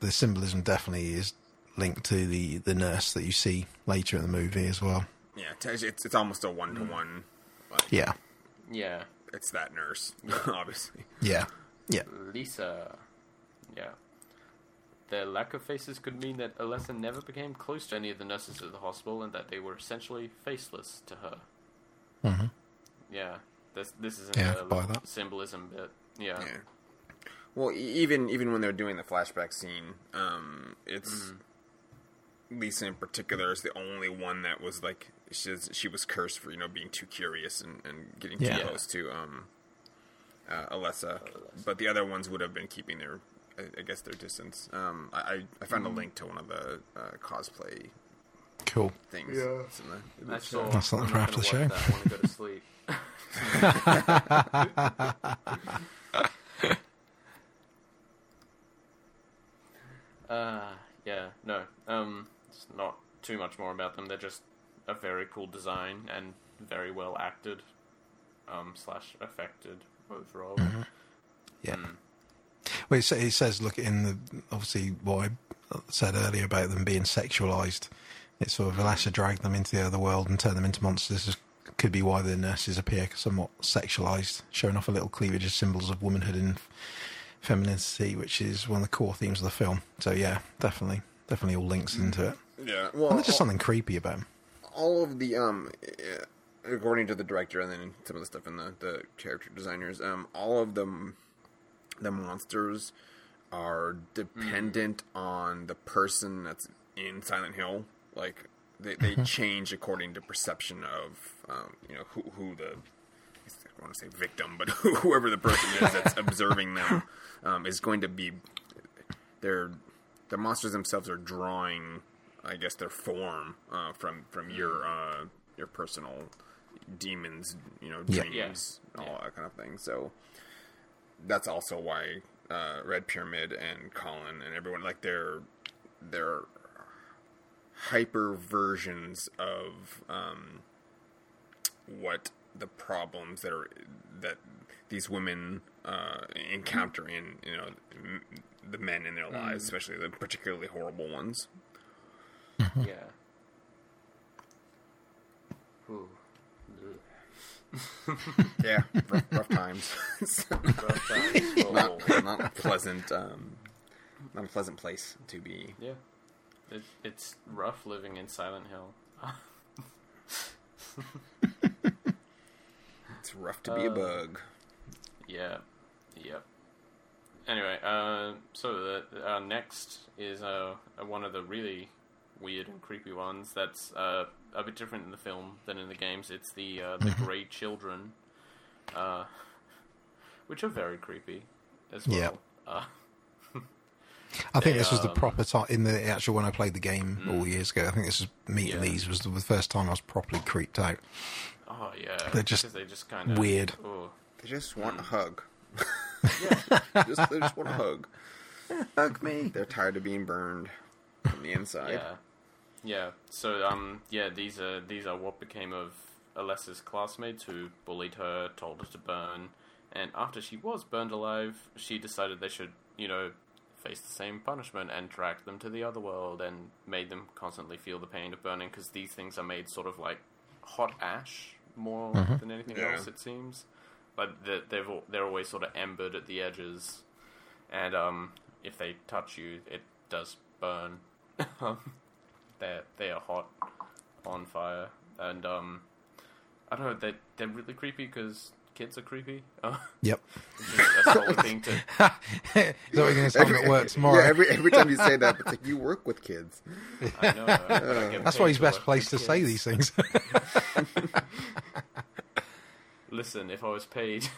the symbolism definitely is linked to the nurse that you see later in the movie as well. Yeah, it's almost a one-to-one. Like, yeah. It's that nurse, obviously. Yeah. Yeah. Lisa. Yeah. Their lack of faces could mean that Alessa never became close to any of the nurses at the hospital and that they were essentially faceless to her. Mm-hmm. Yeah. This is a symbolism bit. Yeah. Well, even when they're doing the flashback scene, it's... Lisa in particular is the only one that was like... She was cursed for, being too curious and getting too close to Alessa. But the other ones would have been keeping their... I guess their distance. I found a link to one of the cosplay cool things. Yeah, that's something for after the show. I want to go to sleep. It's not too much more about them. They're just a very cool design and very well acted, / affected overall. Mm-hmm. Yeah. Well, it says, look, in the obviously what I said earlier about them being sexualized, it's sort of Alessa dragged them into the other world and turned them into monsters. This could be why the nurses appear somewhat sexualized, showing off a little cleavage as symbols of womanhood and femininity, which is one of the core themes of the film. So, yeah, definitely all links into it. Yeah, well, and there's just something creepy about them. All of the, according to the director and then some of the stuff in the character designers, all of them. The monsters are dependent on the person that's in Silent Hill. Like they change according to perception of who the I want to say victim, but whoever the person is that's observing them is going to be. The monsters themselves are drawing, I guess, their form from your personal demons, dreams, all that kind of thing. So. That's also why Red Pyramid and Colin and everyone like they're hyper versions of what the problems that these women encounter in the men in their lives, especially the particularly horrible ones. Yeah. Ooh. Yeah, rough times. Not a pleasant place to be. Yeah, it's rough living in Silent Hill. It's rough to be a bug. Yeah, yep. Anyway, so next is one of the really weird and creepy ones. That's a bit different in the film than in the games. It's the Grey Children, which are very creepy as well. Yeah. I think this was the proper time in the actual when I played the game all years ago. I think this was meeting these was the first time I was properly creeped out. Oh, yeah. They're just, kind of weird. Oh. They just want a hug. Yeah. They just want a hug. Hug me. They're tired of being burned from the inside. Yeah. Yeah. So, these are what became of Alessa's classmates who bullied her, told her to burn, and after she was burned alive, she decided they should, face the same punishment and drag them to the other world and made them constantly feel the pain of burning, because these things are made sort of like hot ash more than anything else, it seems. Like they're always sort of embered at the edges, and if they touch you, it does burn. They are hot, on fire, and I don't know, they're really creepy because kids are creepy. Yep. That's the whole thing to... It's always going to sound at work tomorrow. Yeah, every time you say that, it's like, you work with kids. I know. That's why he's best placed to say these things. Listen, if I was paid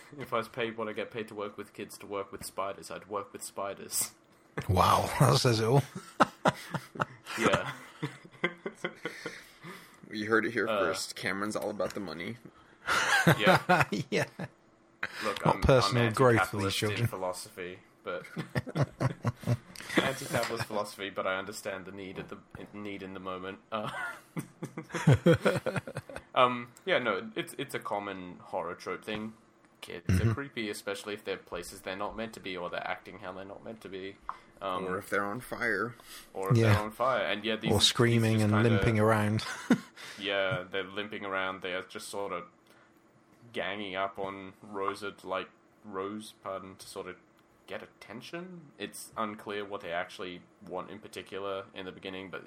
what I get paid to work with kids to work with spiders, I'd work with spiders. Wow, that says it all. Yeah. You heard it here first. Cameron's all about the money. Yeah. Yeah. Look, not personal growth for these children. Philosophy, but anti-capitalist philosophy, but I understand the need in the moment. Yeah, no, it's a common horror trope thing. Kids are creepy, especially if they're places they're not meant to be, or they're acting how they're not meant to be, or if they're on fire, and these, or screaming these and kinda, limping around. Yeah, they're limping around. They're just sort of ganging up on Rose, to sort of get attention. It's unclear what they actually want in particular in the beginning, but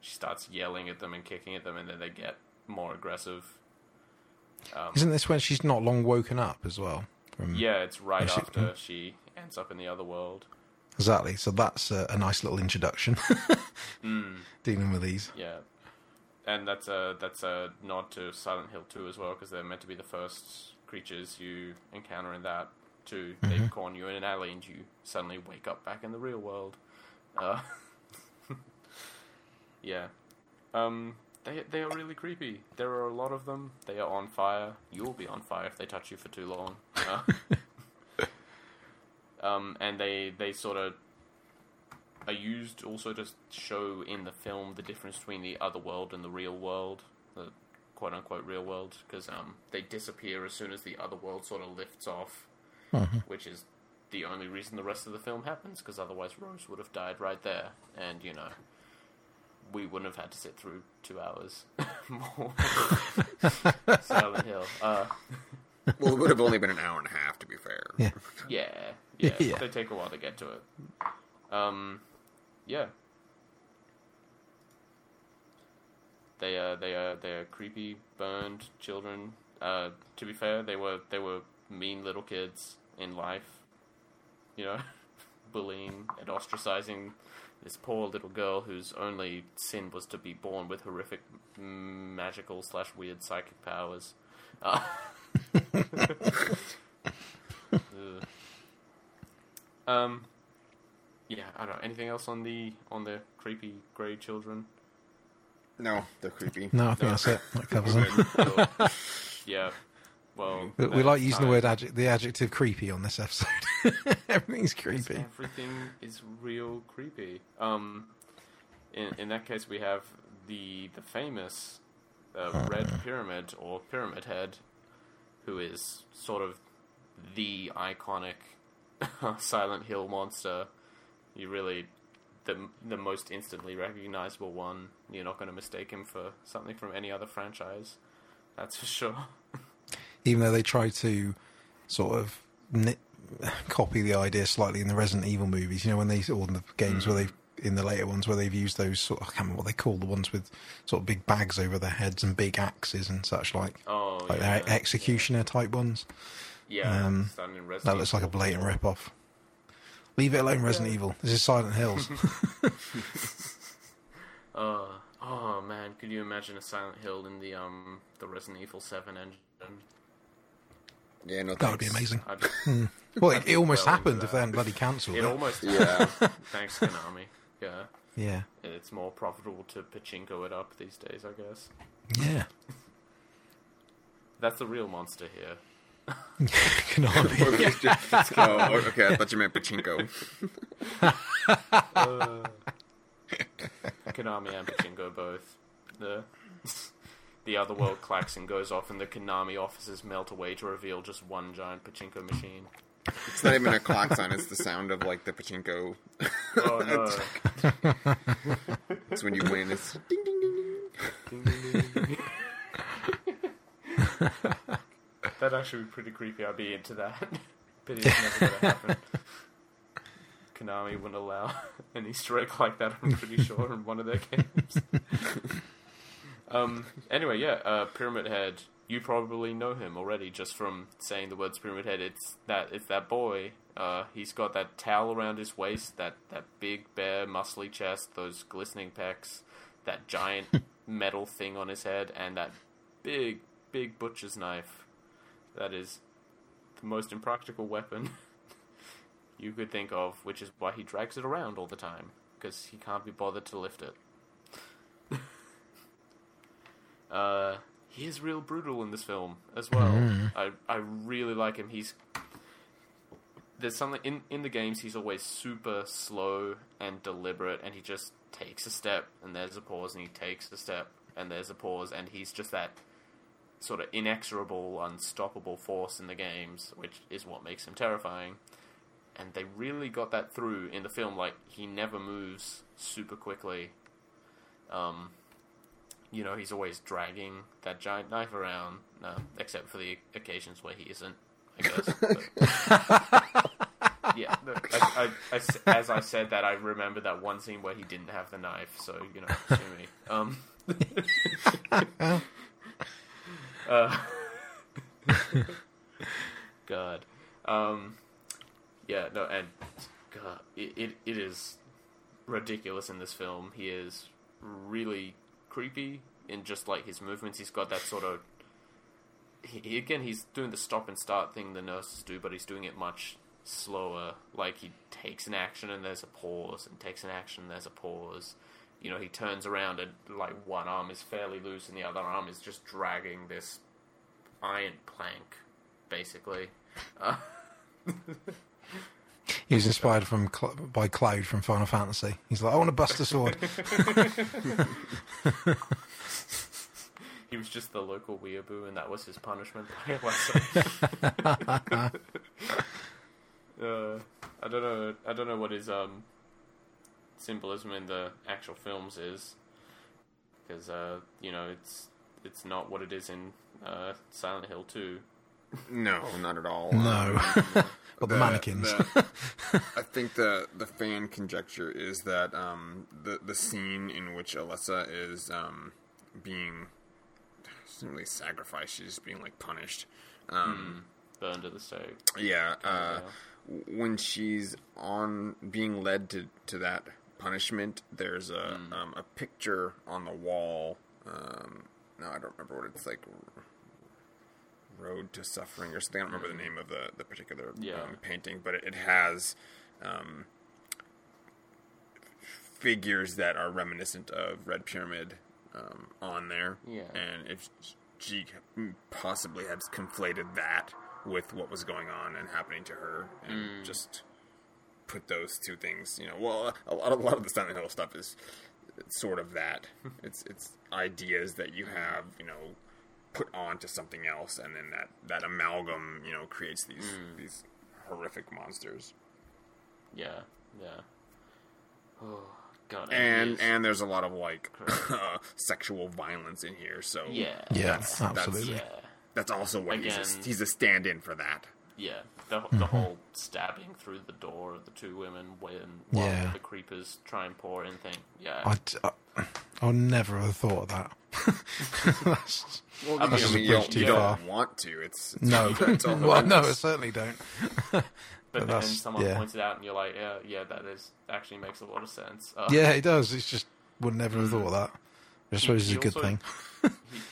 she starts yelling at them and kicking at them, and then they get more aggressive. Isn't this when she's not long woken up as well? It's right after she ends up in the other world. Exactly, so that's a nice little introduction. Dealing with these. Yeah, and that's a nod to Silent Hill 2 as well, because they're meant to be the first creatures you encounter in that, too. They corner you in an alley and you suddenly wake up back in the real world. Yeah. They are really creepy. There are a lot of them. They are on fire. You'll be on fire if they touch you for too long. And they sort of are used also to show in the film the difference between the other world and the real world, the quote-unquote real world, because they disappear as soon as the other world sort of lifts off, which is the only reason the rest of the film happens, because otherwise Rose would have died right there, and, we wouldn't have had to sit through 2 hours more Silent Hill. Well, it would have only been an hour and a half, to be fair. Yeah. They take a while to get to it. Yeah. They are creepy, burned children. To be fair, they were mean little kids in life. Bullying and ostracizing this poor little girl whose only sin was to be born with horrific magical / weird psychic powers. I don't know. Anything else on the creepy grey children? No, they're creepy. No, I think that's it. That covers it. Cool. Yeah. Well, we like using the adjective creepy on this episode. Everything's creepy. Everything is real creepy. In that case, we have the famous Red Pyramid, or Pyramid Head, who is sort of the iconic Silent Hill monster. You really, the most instantly recognizable one. You're not going to mistake him for something from any other franchise. That's for sure. Even though they try to sort of copy the idea slightly in the Resident Evil movies, when they, or in the games where they've, in the later ones where they've used those sort of, I can't remember what they call the ones with sort of big bags over their heads and big axes and such like. Oh, like their executioner type ones. Yeah. That looks like a blatant rip-off. Leave it alone, Resident Evil. This is Silent Hills. Oh man, could you imagine a Silent Hill in the Resident Evil 7 engine? Yeah, no, that would be amazing. Well, it almost happened if they hadn't bloody cancelled it. It almost happened. Yeah. Thanks, Konami. Yeah. Yeah. It's more profitable to pachinko it up these days, I guess. Yeah. That's the real monster here. Konami. Oh, okay, I thought you meant Pachinko. Konami and Pachinko both. The other world klaxon goes off and the Konami offices melt away to reveal just one giant Pachinko machine. It's not even a klaxon, it's the sound of, like, the Pachinko. Oh, no. It's when you win, it's ding, ding, ding, ding. Ding, ding, ding, ding. That'd actually be pretty creepy, I'd be into that. But it's never gonna happen. Konami wouldn't allow an Easter egg like that, I'm pretty sure, in one of their games. Anyway, yeah, Pyramid Head. You probably know him already just from saying the words Pyramid Head. It's that boy. He's got that towel around his waist, that big, bare, muscly chest, those glistening pecs, that giant metal thing on his head, and that big, big butcher's knife. That is the most impractical weapon you could think of, which is why he drags it around all the time, because he can't be bothered to lift it. He is real brutal in this film as well. Mm. I really like him. There's something in the games. He's always super slow and deliberate, and he just takes a step and there's a pause, and he takes a step and there's a pause, and he's just that sort of inexorable, unstoppable force in the games, which is what makes him terrifying. And they really got that through in the film. Like, he never moves super quickly. You know, he's always dragging that giant knife around, except for the occasions where he isn't, I guess. But, yeah, as I said that, I remember that one scene where he didn't have the knife, so, you know, sue me. God. Yeah, no, and God, it is ridiculous in this film. He is really creepy in just, like, his movements. He's got that sort of... He's doing the stop and start thing the nurses do, but he's doing it much slower. Like, he takes an action and there's a pause, and takes an action and there's a pause. You know, he turns around and, like, one arm is fairly loose and the other arm is just dragging this iron plank, basically. He was inspired by Cloud from Final Fantasy. He's like, I want to bust a sword. He was just the local weeaboo, and that was his punishment. I don't know what his symbolism in the actual films is, because you know, it's not what it is in Silent Hill 2. No, not at all. No. But the mannequins. I think the fan conjecture is that the scene in which Alessa is being, she doesn't really sacrificed, she's just being, like, punished. Burned at the stake. Yeah. When she's on being led to that punishment, there's a picture on the wall. No, I don't remember what it's like. Road to Suffering or something. I don't remember the name of the particular painting, but it has figures that are reminiscent of Red Pyramid on there. Yeah. And if she possibly has conflated that with what was going on and happening to her, and just put those two things, you know, well, a lot of the Silent Hill stuff is sort of that. It's ideas that you have, you know, put onto something else, and then that amalgam, you know, creates these horrific monsters. Yeah, yeah. Oh God. And there's a lot of, like, sexual violence in here. So yeah, absolutely. That's also why he's a stand-in for that. Yeah, the whole stabbing through the door of the two women while the creepers try and pour in thing. Yeah, I never have thought of that. You don't want to. No, I certainly don't. But then someone points it out, and you're like, yeah, that is actually makes a lot of sense. Yeah, it does. It's just would never have thought of that. I suppose it's a good thing.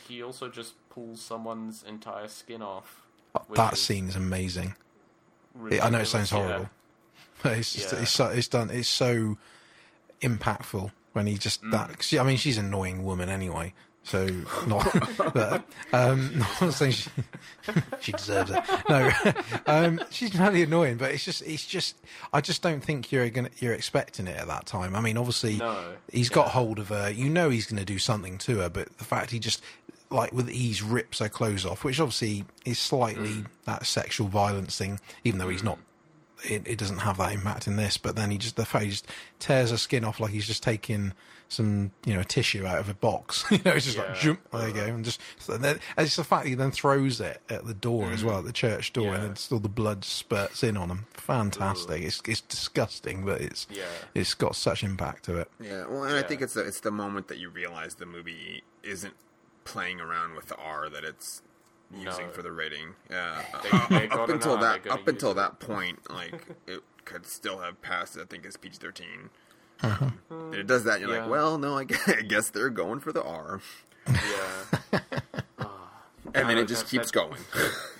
he also just pulls someone's entire skin off. That scene is amazing. Really, I know it sounds horrible, but it's just, it's done. It's so impactful when he just that. I mean, she's an annoying woman anyway. So not, but, not saying she deserves it. No, she's really annoying, but it's just. I just don't think you're expecting it at that time. I mean, obviously, he's got hold of her. You know, he's going to do something to her, but the fact he just, like, with ease rips her clothes off, which obviously is slightly that sexual violence thing, even though he's not. It doesn't have that impact in this, but then he just tears her skin off like he's just taking some, a tissue out of a box. It's just like, jump, there you go. And then it's the fact that he then throws it at the door as well, at the church door, and then still the blood spurts in on him. Fantastic. It's disgusting, but it's got such impact to it. Yeah, well, and I think it's the moment that you realize the movie isn't playing around with the R that it's using for the rating. They up until that point, like, it could still have passed, I think, as PG-13. It does that, and you're like, well, no, I guess they're going for the R. Yeah. And then it just keeps going.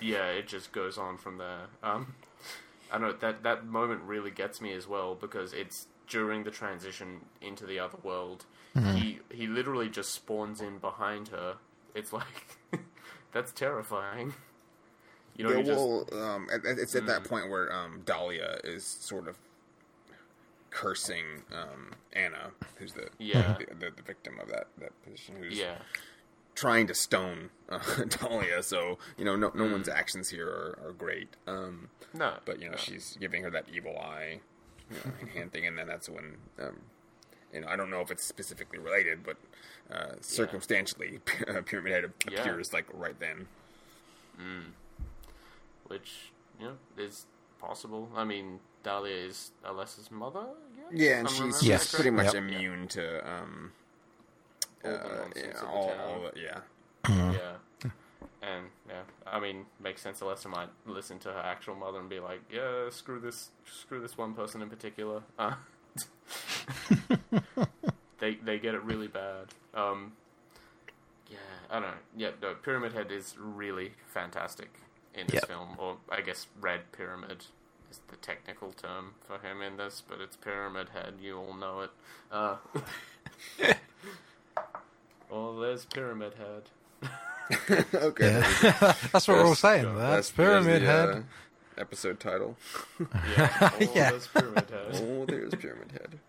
It just goes on from there. I know that moment really gets me as well, because it's during the transition into the other world. He literally just spawns in behind her. It's like... That's terrifying. It's at that point where Dahlia is sort of cursing Anna, who's the victim of that position, who's trying to stone Dahlia. So no one's actions here are great. But she's giving her that evil eye hand thing, and then that's when. I don't know if it's specifically related, but circumstantially, Pyramid Head appears like right then, which is possible. I mean, Dahlia is Alessa's mother. Yeah, and she's pretty much immune to I mean, makes sense. Alessa might listen to her actual mother and be like, "Yeah, screw this one person in particular." They get it really bad. I don't know. Yeah, no, Pyramid Head is really fantastic in this film, or I guess Red Pyramid is the technical term for him in this, but it's Pyramid Head. You all know it. Well, there's Pyramid Head. Okay, that's what we're all saying. That's Pyramid Head. Episode title. There's Pyramid Head. There's Pyramid Head.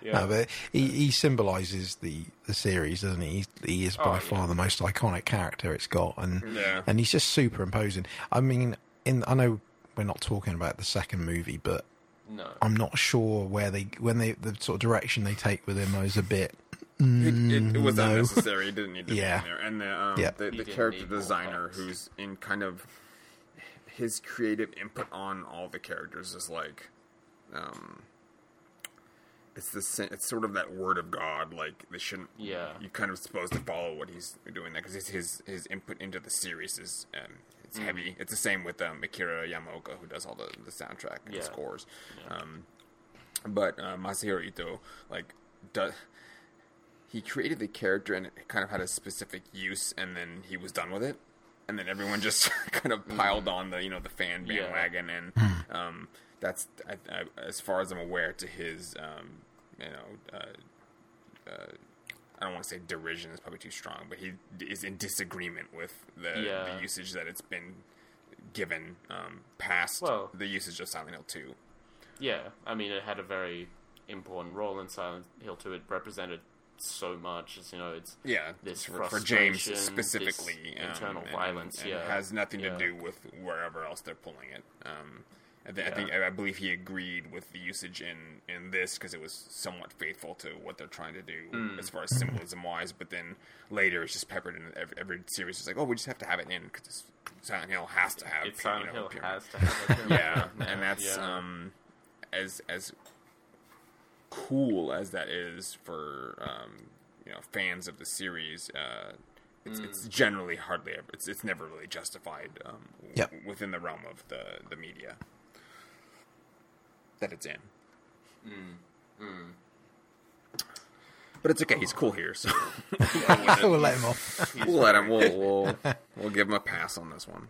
Yeah. No, but he symbolises the series, doesn't he? He is by far the most iconic character it's got, and he's just superimposing. I mean, I know we're not talking about the second movie, but I'm not sure where the sort of direction they take with him is a bit. It was unnecessary. It didn't need to be in there. And the character designer, who's in kind of his creative input on all the characters, is like. It's sort of that word of God, like they shouldn't. Yeah. You're kind of supposed to follow what he's doing there, because his input into the series is it's heavy. It's the same with Akira Yamaoka, who does all the soundtrack and the scores. Yeah. But Masahiro Ito, he created the character and it kind of had a specific use, and then he was done with it, and then everyone just kind of piled on the the fan bandwagon and. That's as far as I'm aware to his, I don't want to say derision is probably too strong, but he is in disagreement with the usage that it's been given past the usage of Silent Hill 2. Yeah, I mean, it had a very important role in Silent Hill 2. It represented so much, it's this for James specifically, this internal violence. And it has nothing to do with wherever else they're pulling it. I believe he agreed with the usage in this because it was somewhat faithful to what they're trying to do as far as symbolism wise. But then later it's just peppered in every series. It's like, we just have to have it in because Silent Hill has to have. Silent Hill has to have. And that's as cool as that is for fans of the series. It's generally hardly ever. It's never really justified within the realm of the media that it's in. But it's okay. He's cool here, so we'll let him off. We'll give him a pass on this one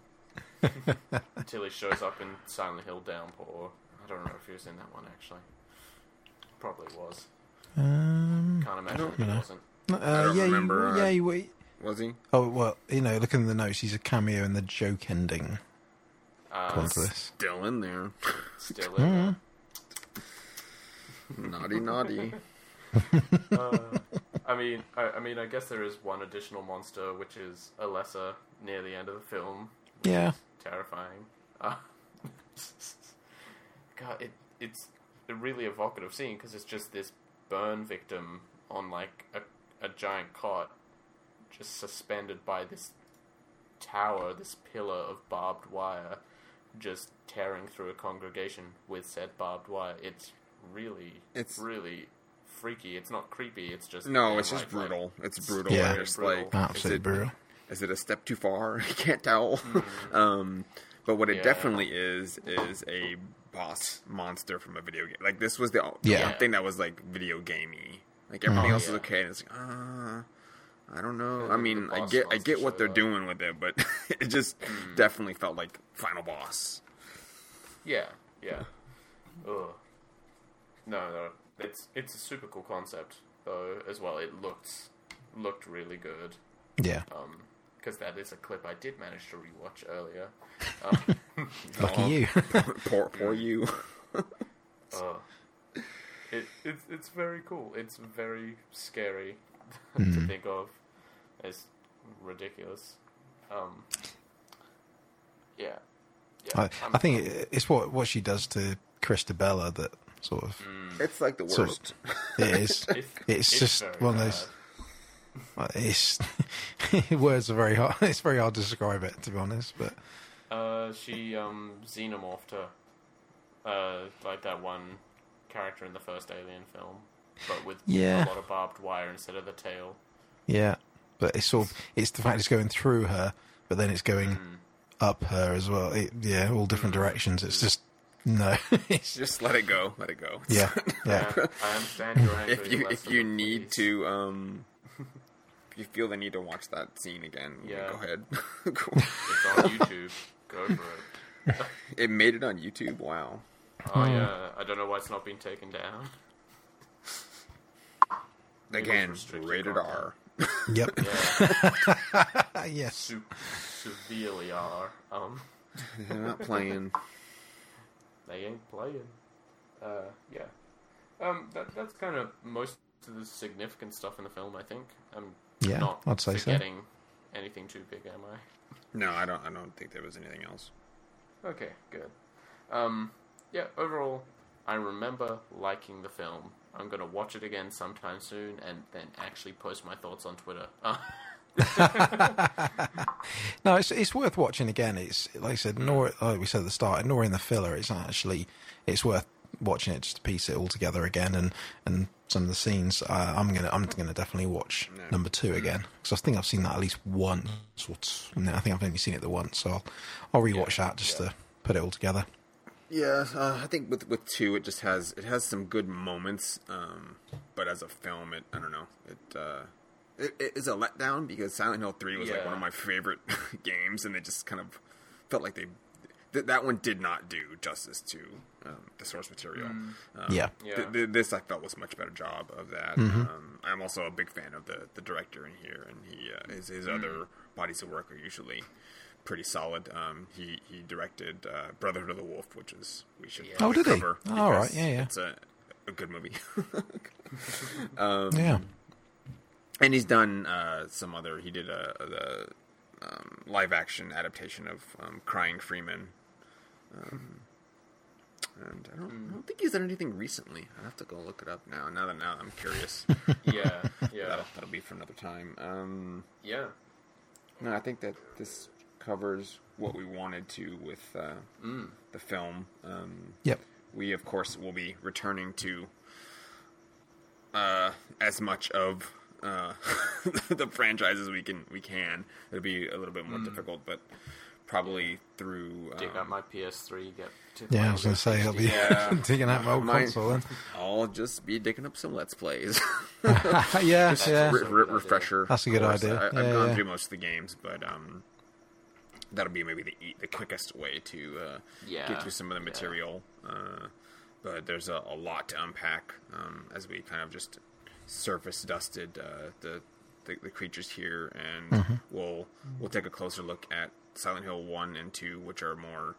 until he shows up in Silent Hill Downpour. I don't know if he was in that one actually. Probably was. Can't imagine if he wasn't. I don't remember. Was he? Oh, well, you know, looking at the notes, he's a cameo in the joke ending. Still in there. Still in there. Naughty, naughty. I mean, I guess there is one additional monster, which is Alessa near the end of the film. Yeah. Terrifying. God, it's a really evocative scene because it's just this burn victim on like a giant cot, just suspended by this tower, this pillar of barbed wire, just tearing through a congregation with said barbed wire. It's really freaky. It's not creepy. It's just just brutal. It's brutal. Yeah, it's brutal. Like absolutely brutal. Is it a step too far? I can't tell. Mm-hmm. But what it definitely is a boss monster from a video game. Like this was the one thing that was like video gamey. Like everything else is okay, and it's like I don't know. Yeah, I mean, I get what they're doing with it, but it just definitely felt like final boss. Yeah. Yeah. Ugh. No, it's a super cool concept though as well. It looked really good. Yeah. Because that is a clip I did manage to rewatch earlier. Lucky you. Poor you. It's very cool. It's very scary to think of. It's ridiculous. I think it's what she does to Christabella that sort of. It's like the worst. It is. It's just one of those. Words are very hard. It's very hard to describe it, to be honest. But she xenomorphed her, like that one character in the first Alien film, but with a lot of barbed wire instead of the tail. Yeah, but it's sort of the fact it's going through her, but then it's going up her as well. All different directions. It's just. No, it's just let it go. Yeah. I understand your anger. If you feel the need to watch that scene again, go ahead. Cool. It's on YouTube. Go for it. It made it on YouTube. Wow. Oh yeah, I don't know why it's not been taken down. Again, rated R. Yep. Yes. Severely R. They're not playing. They ain't playing. That's kind of most of the significant stuff in the film, I think. I'm not forgetting anything too big, am I? No, I don't think there was anything else. Okay, good. Overall, I remember liking the film. I'm going to watch it again sometime soon and then actually post my thoughts on Twitter. No, it's worth watching again. It's like I said, like we said at the start, ignoring the filler, it's worth watching it just to piece it all together again. And some of the scenes, I'm gonna definitely watch number 2 again because I think I've seen that at least once. I think I've only seen it the once, so I'll rewatch that just to put it all together. Yeah, I think with 2, it just has some good moments, but as a film, It is a letdown because Silent Hill 3 was like one of my favorite games, and they just kind of felt like that one did not do justice to the source material. This I felt was a much better job of that. Mm-hmm. I'm also a big fan of the director in here, and he his other bodies of work are usually pretty solid. He directed Brotherhood of the Wolf, which is we should probably cover. Oh, did he? All right, yeah. It's a good movie. Yeah. And he's done some other. He did a live action adaptation of Crying Freeman, and I don't think he's done anything recently. I have to go look it up now. Now I'm curious. That'll be for another time. No, I think that this covers what we wanted to with the film. We of course will be returning to as much of. The franchises we can. It'll be a little bit more difficult, but probably through dig out my PS3. I was gonna say I'll be digging out my old console. Then I'll just be digging up some Let's Plays. Refresher. That's a good idea. I've gone through most of the games, but that'll be maybe the quickest way to get through some of the material. But there's a lot to unpack as we kind of just surface dusted the creatures here, and we'll take a closer look at Silent Hill 1 and 2, which are more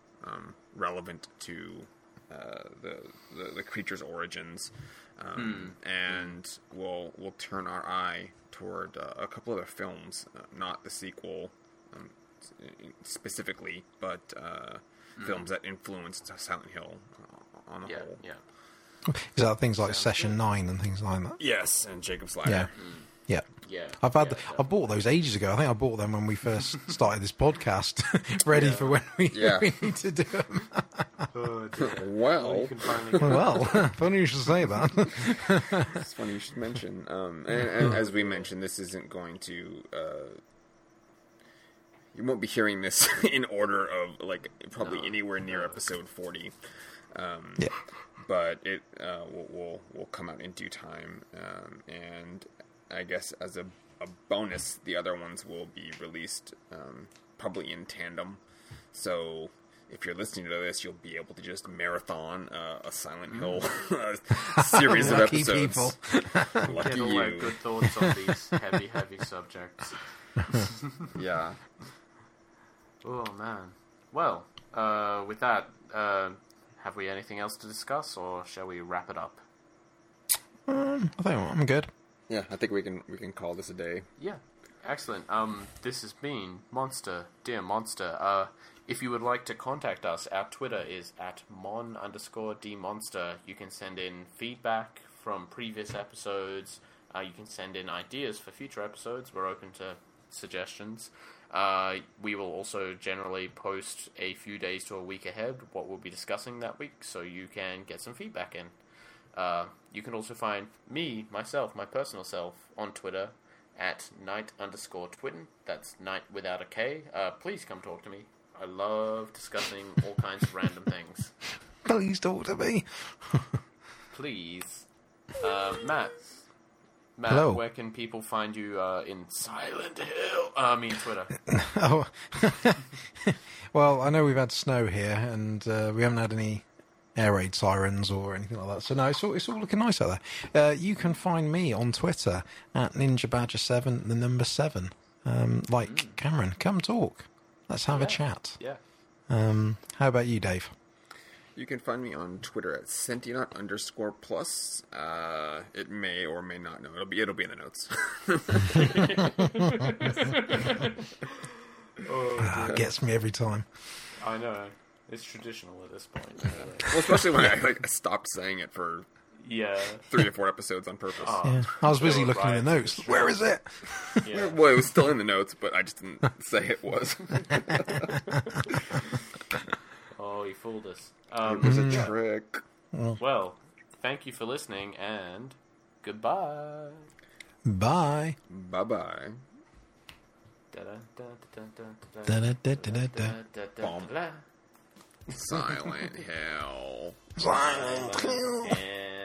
relevant to the creature's origins, and we'll turn our eye toward a couple other films, not the sequel specifically, but films that influenced Silent Hill on the whole. Yeah. Is that things like Session 9 and things like that? Yes, and Jacob's Ladder. Yeah. Yeah. Yeah. I've had I bought those ages ago. I think I bought them when we first started this podcast, ready for when we need to do them. Funny you should say that. It's funny you should mention. And as we mentioned, this isn't going to... you won't be hearing this in order of, like, probably anywhere near episode 40. But it will come out in due time, and I guess as a bonus, the other ones will be released probably in tandem. So if you're listening to this, you'll be able to just marathon a Silent Hill series of episodes. Lucky people. Get all my good thoughts on these heavy subjects. Yeah. Oh man. Well, with that. Have we anything else to discuss, or shall we wrap it up? I think I'm good. Yeah, I think we can call this a day. Yeah, excellent. This has been Monster, Dear Monster. If you would like to contact us, our Twitter is @mon_dmonster. You can send in feedback from previous episodes. You can send in ideas for future episodes. We're open to suggestions. We will also generally post a few days to a week ahead what we'll be discussing that week, so you can get some feedback in. You can also find me, myself, my personal self, on Twitter @knight_twitten. That's knight without a K. Please come talk to me. I love discussing all kinds of random things. Please talk to me. Please. Matt, hello. Where can people find you in Silent Hill? Twitter. Well, I know we've had snow here, and we haven't had any air raid sirens or anything like that. So, no, it's all looking nice out there. You can find me on Twitter @NinjaBadger7, the number 7. Cameron, come talk. Let's have a chat. Yeah. How about you, Dave? You can find me on Twitter @Sentinot_plus. It may or may not. No, it'll be in the notes. It gets me every time. I know. It's traditional at this point. Well, especially when I stopped saying it for 3 or 4 episodes on purpose. I was busy looking in the notes. Sure. Where is it? Yeah. Well, it was still in the notes, but I just didn't say it was. Oh, you fooled us. It was a trick. Well, thank you for listening, and goodbye. Bye. Bye-bye. Silent Hill. Silent Hill.